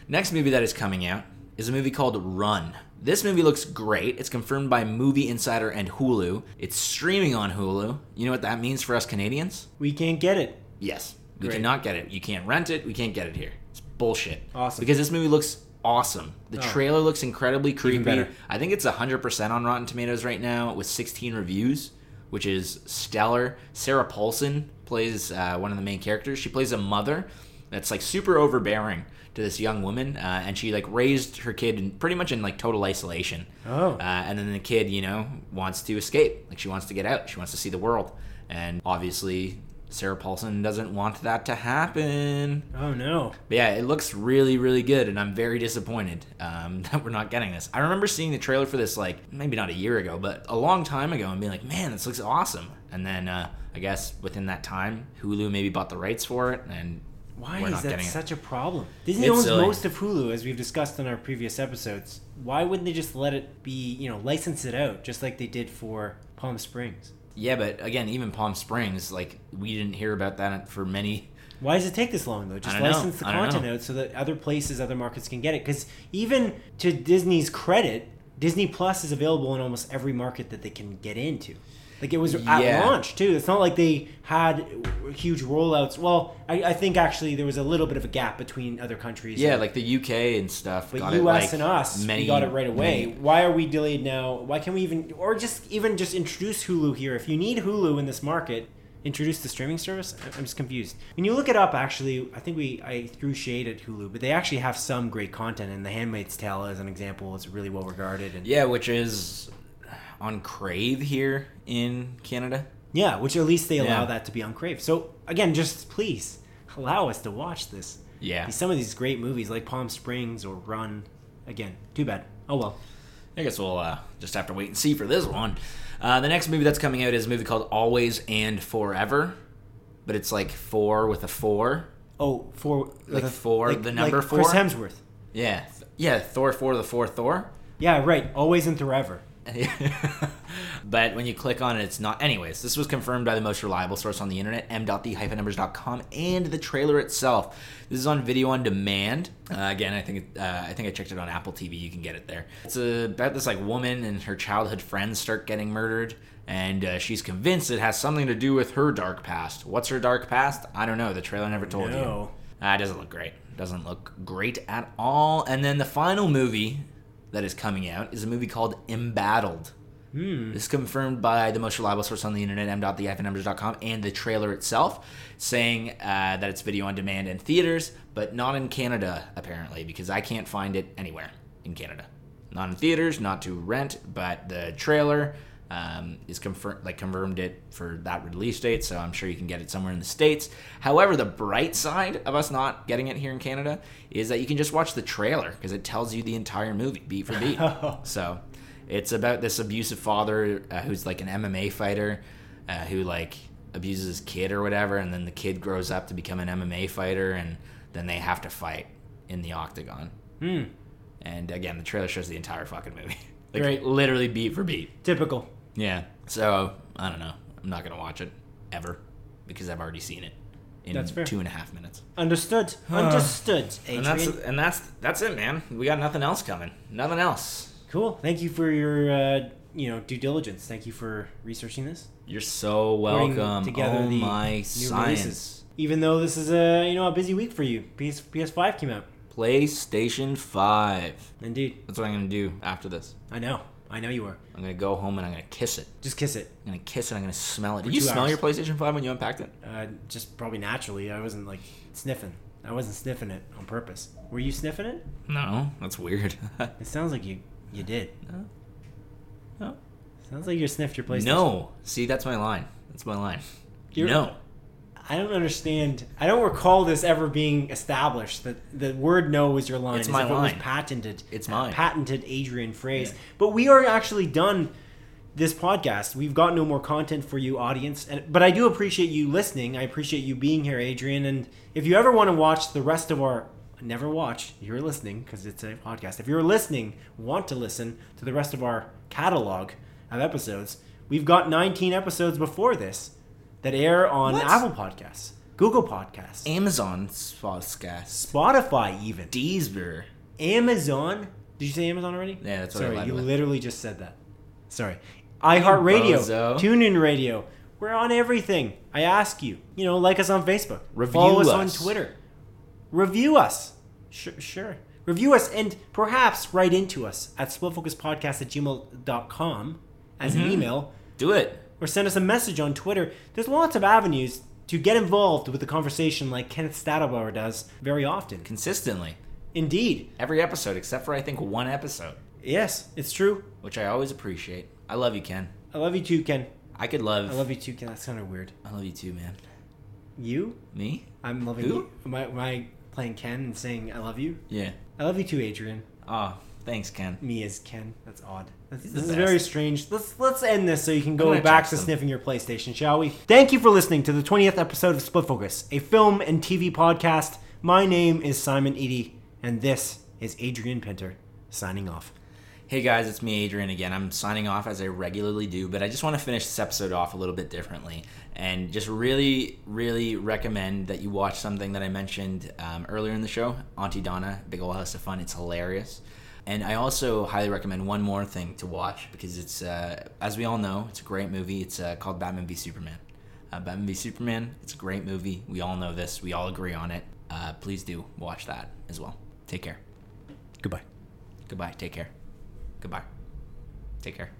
Next movie that is coming out is a movie called Run. This movie looks great. It's confirmed by Movie Insider and Hulu. It's streaming on Hulu. You know what that means for us Canadians? We can't get it. Yes. We great. cannot get it. You can't rent it. We can't get it here. It's bullshit. Awesome. Because this movie looks awesome. The oh. trailer looks incredibly creepy. I think it's one hundred percent on Rotten Tomatoes right now with sixteen reviews, which is stellar. Sarah Paulson plays uh, one of the main characters. She plays a mother that's like super overbearing to this young woman, uh, and she like raised her kid in, pretty much in like total isolation. Oh. Uh, and then the kid, you know, wants to escape. Like she wants to get out. She wants to see the world. And obviously, Sarah Paulson doesn't want that to happen. Oh no. But yeah, it looks really, really good, and I'm very disappointed um, that we're not getting this. I remember seeing the trailer for this, like, maybe not a year ago, but a long time ago, and being like, man, this looks awesome. And then, uh, I guess, within that time, Hulu maybe bought the rights for it, and why we're not getting it. Why is that such a problem? Disney it's owns silly. most of Hulu, as we've discussed in our previous episodes. Why wouldn't they just let it be, you know, license it out, just like they did for Palm Springs? Yeah, but again, even Palm Springs, like, we didn't hear about that for many... Why does it take this long, though? Just license the content out so that other places, other markets can get it. Because even to Disney's credit, Disney Plus is available in almost every market that they can get into. Like, it was yeah. at launch, too. It's not like they had huge rollouts. Well, I, I think, actually, there was a little bit of a gap between other countries. Yeah, and, like, the U K and stuff. But got U S it, like, and us, many, we got it right away. Many. Why are we delayed now? Why can't we even... Or just even just introduce Hulu here. If you need Hulu in this market, introduce the streaming service? I'm just confused. When you look it up, actually, I think we... I threw shade at Hulu, but they actually have some great content. And The Handmaid's Tale, as an example, is really well-regarded. And yeah, which is... on Crave here in Canada. Yeah, which at least they allow yeah. that to be on Crave. So, again, just please allow us to watch this. Yeah. Some of these great movies like Palm Springs or Run. Again, too bad. Oh, well. I guess we'll uh, just have to wait and see for this one. Uh, the next movie that's coming out is a movie called Always and Forever. But it's like four with a four. Oh, four. Like a, four, like, the number like four. Chris Hemsworth. Yeah. Yeah, Thor four, the four Thor. Yeah, right. Always and Forever. But when you click on it, it's not. Anyways, this was confirmed by the most reliable source on the internet, m dot the dash numbers dot com, and the trailer itself. This is on video on demand. Uh, again, I think uh, I think I checked it on Apple T V. You can get it there. It's uh, about this like woman and her childhood friends start getting murdered, and uh, she's convinced it has something to do with her dark past. What's her dark past? I don't know. The trailer never told no. you. Uh, it doesn't look great. Doesn't look great at all. And then the final movie that is coming out is a movie called Embattled. Mm. This is confirmed by the most reliable source on the internet, m dot the dash numbers dot com, and the trailer itself, saying uh, that it's video on demand in theaters, but not in Canada, apparently, because I can't find it anywhere in Canada. Not in theaters, not to rent, but the trailer um, is confirmed, like confirmed it for that release date, so I'm sure you can get it somewhere in the States. However, the bright side of us not getting it here in Canada is that you can just watch the trailer, because it tells you the entire movie, beat for beat. So... it's about this abusive father uh, who's like an M M A fighter uh, who like abuses his kid or whatever, and then the kid grows up to become an M M A fighter, and then they have to fight in the octagon. Hmm. And again, the trailer shows the entire fucking movie. Like, right. Literally beat for beat. Typical. Yeah. So, I don't know. I'm not going to watch it ever because I've already seen it in that's fair. two and a half minutes. Understood. Uh, Understood, Adrian. And, that's, and that's, that's it, man. We got nothing else coming. Nothing else. Cool. Thank you for your, uh, you know, due diligence. Thank you for researching this. You're so welcome. Together oh the my science! Releases. Even though this is a you know a busy week for you, P S five came out. PlayStation five. Indeed. That's what I'm gonna do after this. I know. I know you are. I'm gonna go home and I'm gonna kiss it. Just kiss it. I'm gonna kiss it. I'm gonna smell it. Did you smell hours. your PlayStation five when you unpacked it? Uh, just probably naturally. I wasn't like sniffing. I wasn't sniffing it on purpose. Were you sniffing it? No. That's weird. It sounds like you. You did. No. No. Sounds like you sniffed your PlayStation. No. See, that's my line. That's my line. You're, no. I don't understand. I don't recall this ever being established. That the word "no" was your line. It's my line. It was patented. It's mine. Patented Adrian phrase. Yeah. But we are actually done this podcast. We've got no more content for you, audience. And, but I do appreciate you listening. I appreciate you being here, Adrian. And if you ever want to watch the rest of our Never watch. You're listening because it's a podcast. If you're listening, want to listen to the rest of our catalog of episodes, we've got nineteen episodes before this that air on what? Apple Podcasts, Google Podcasts, Amazon Podcasts, Spotify, even Deezer, Amazon. Did you say Amazon already? Yeah, that's what Sorry, I you with. literally just said that. Sorry, iHeartRadio, TuneIn Radio. We're on everything. I ask you, you know, like us on Facebook, Review follow us, us on Twitter. Review us. Sure, sure. Review us and perhaps write into us at split focus podcast at gmail dot com as mm-hmm. an email. Do it. Or send us a message on Twitter. There's lots of avenues to get involved with the conversation like Kenneth Stadabauer does very often. Consistently. Indeed. Every episode except for, I think, one episode. Yes, it's true. Which I always appreciate. I love you, Ken. I love you too, Ken. I could love... I love you too, Ken. That's kind of weird. I love you too, man. You? Me? I'm loving Who? you. My... my playing Ken and saying I love you. Yeah. I love you too, Adrian. Oh, thanks, Ken. Me as Ken. That's odd. That's, this is very strange. Let's let's end this so you can go back to them. sniffing your PlayStation, shall we? Thank you for listening to the twentieth episode of Split Focus, a film and T V podcast. My name is Simon Eady, and this is Adrian Pinter signing off. Hey guys, it's me, Adrian, again. I'm signing off as I regularly do, but I just want to finish this episode off a little bit differently and just really, really recommend that you watch something that I mentioned um, earlier in the show, Auntie Donna, Big Ol' House of Fun. It's hilarious. And I also highly recommend one more thing to watch because it's, uh, as we all know, it's a great movie. It's uh, called Batman v Superman. Uh, Batman v Superman, it's a great movie. We all know this. We all agree on it. Uh, please do watch that as well. Take care. Goodbye. Goodbye. Take care. Goodbye. Take care.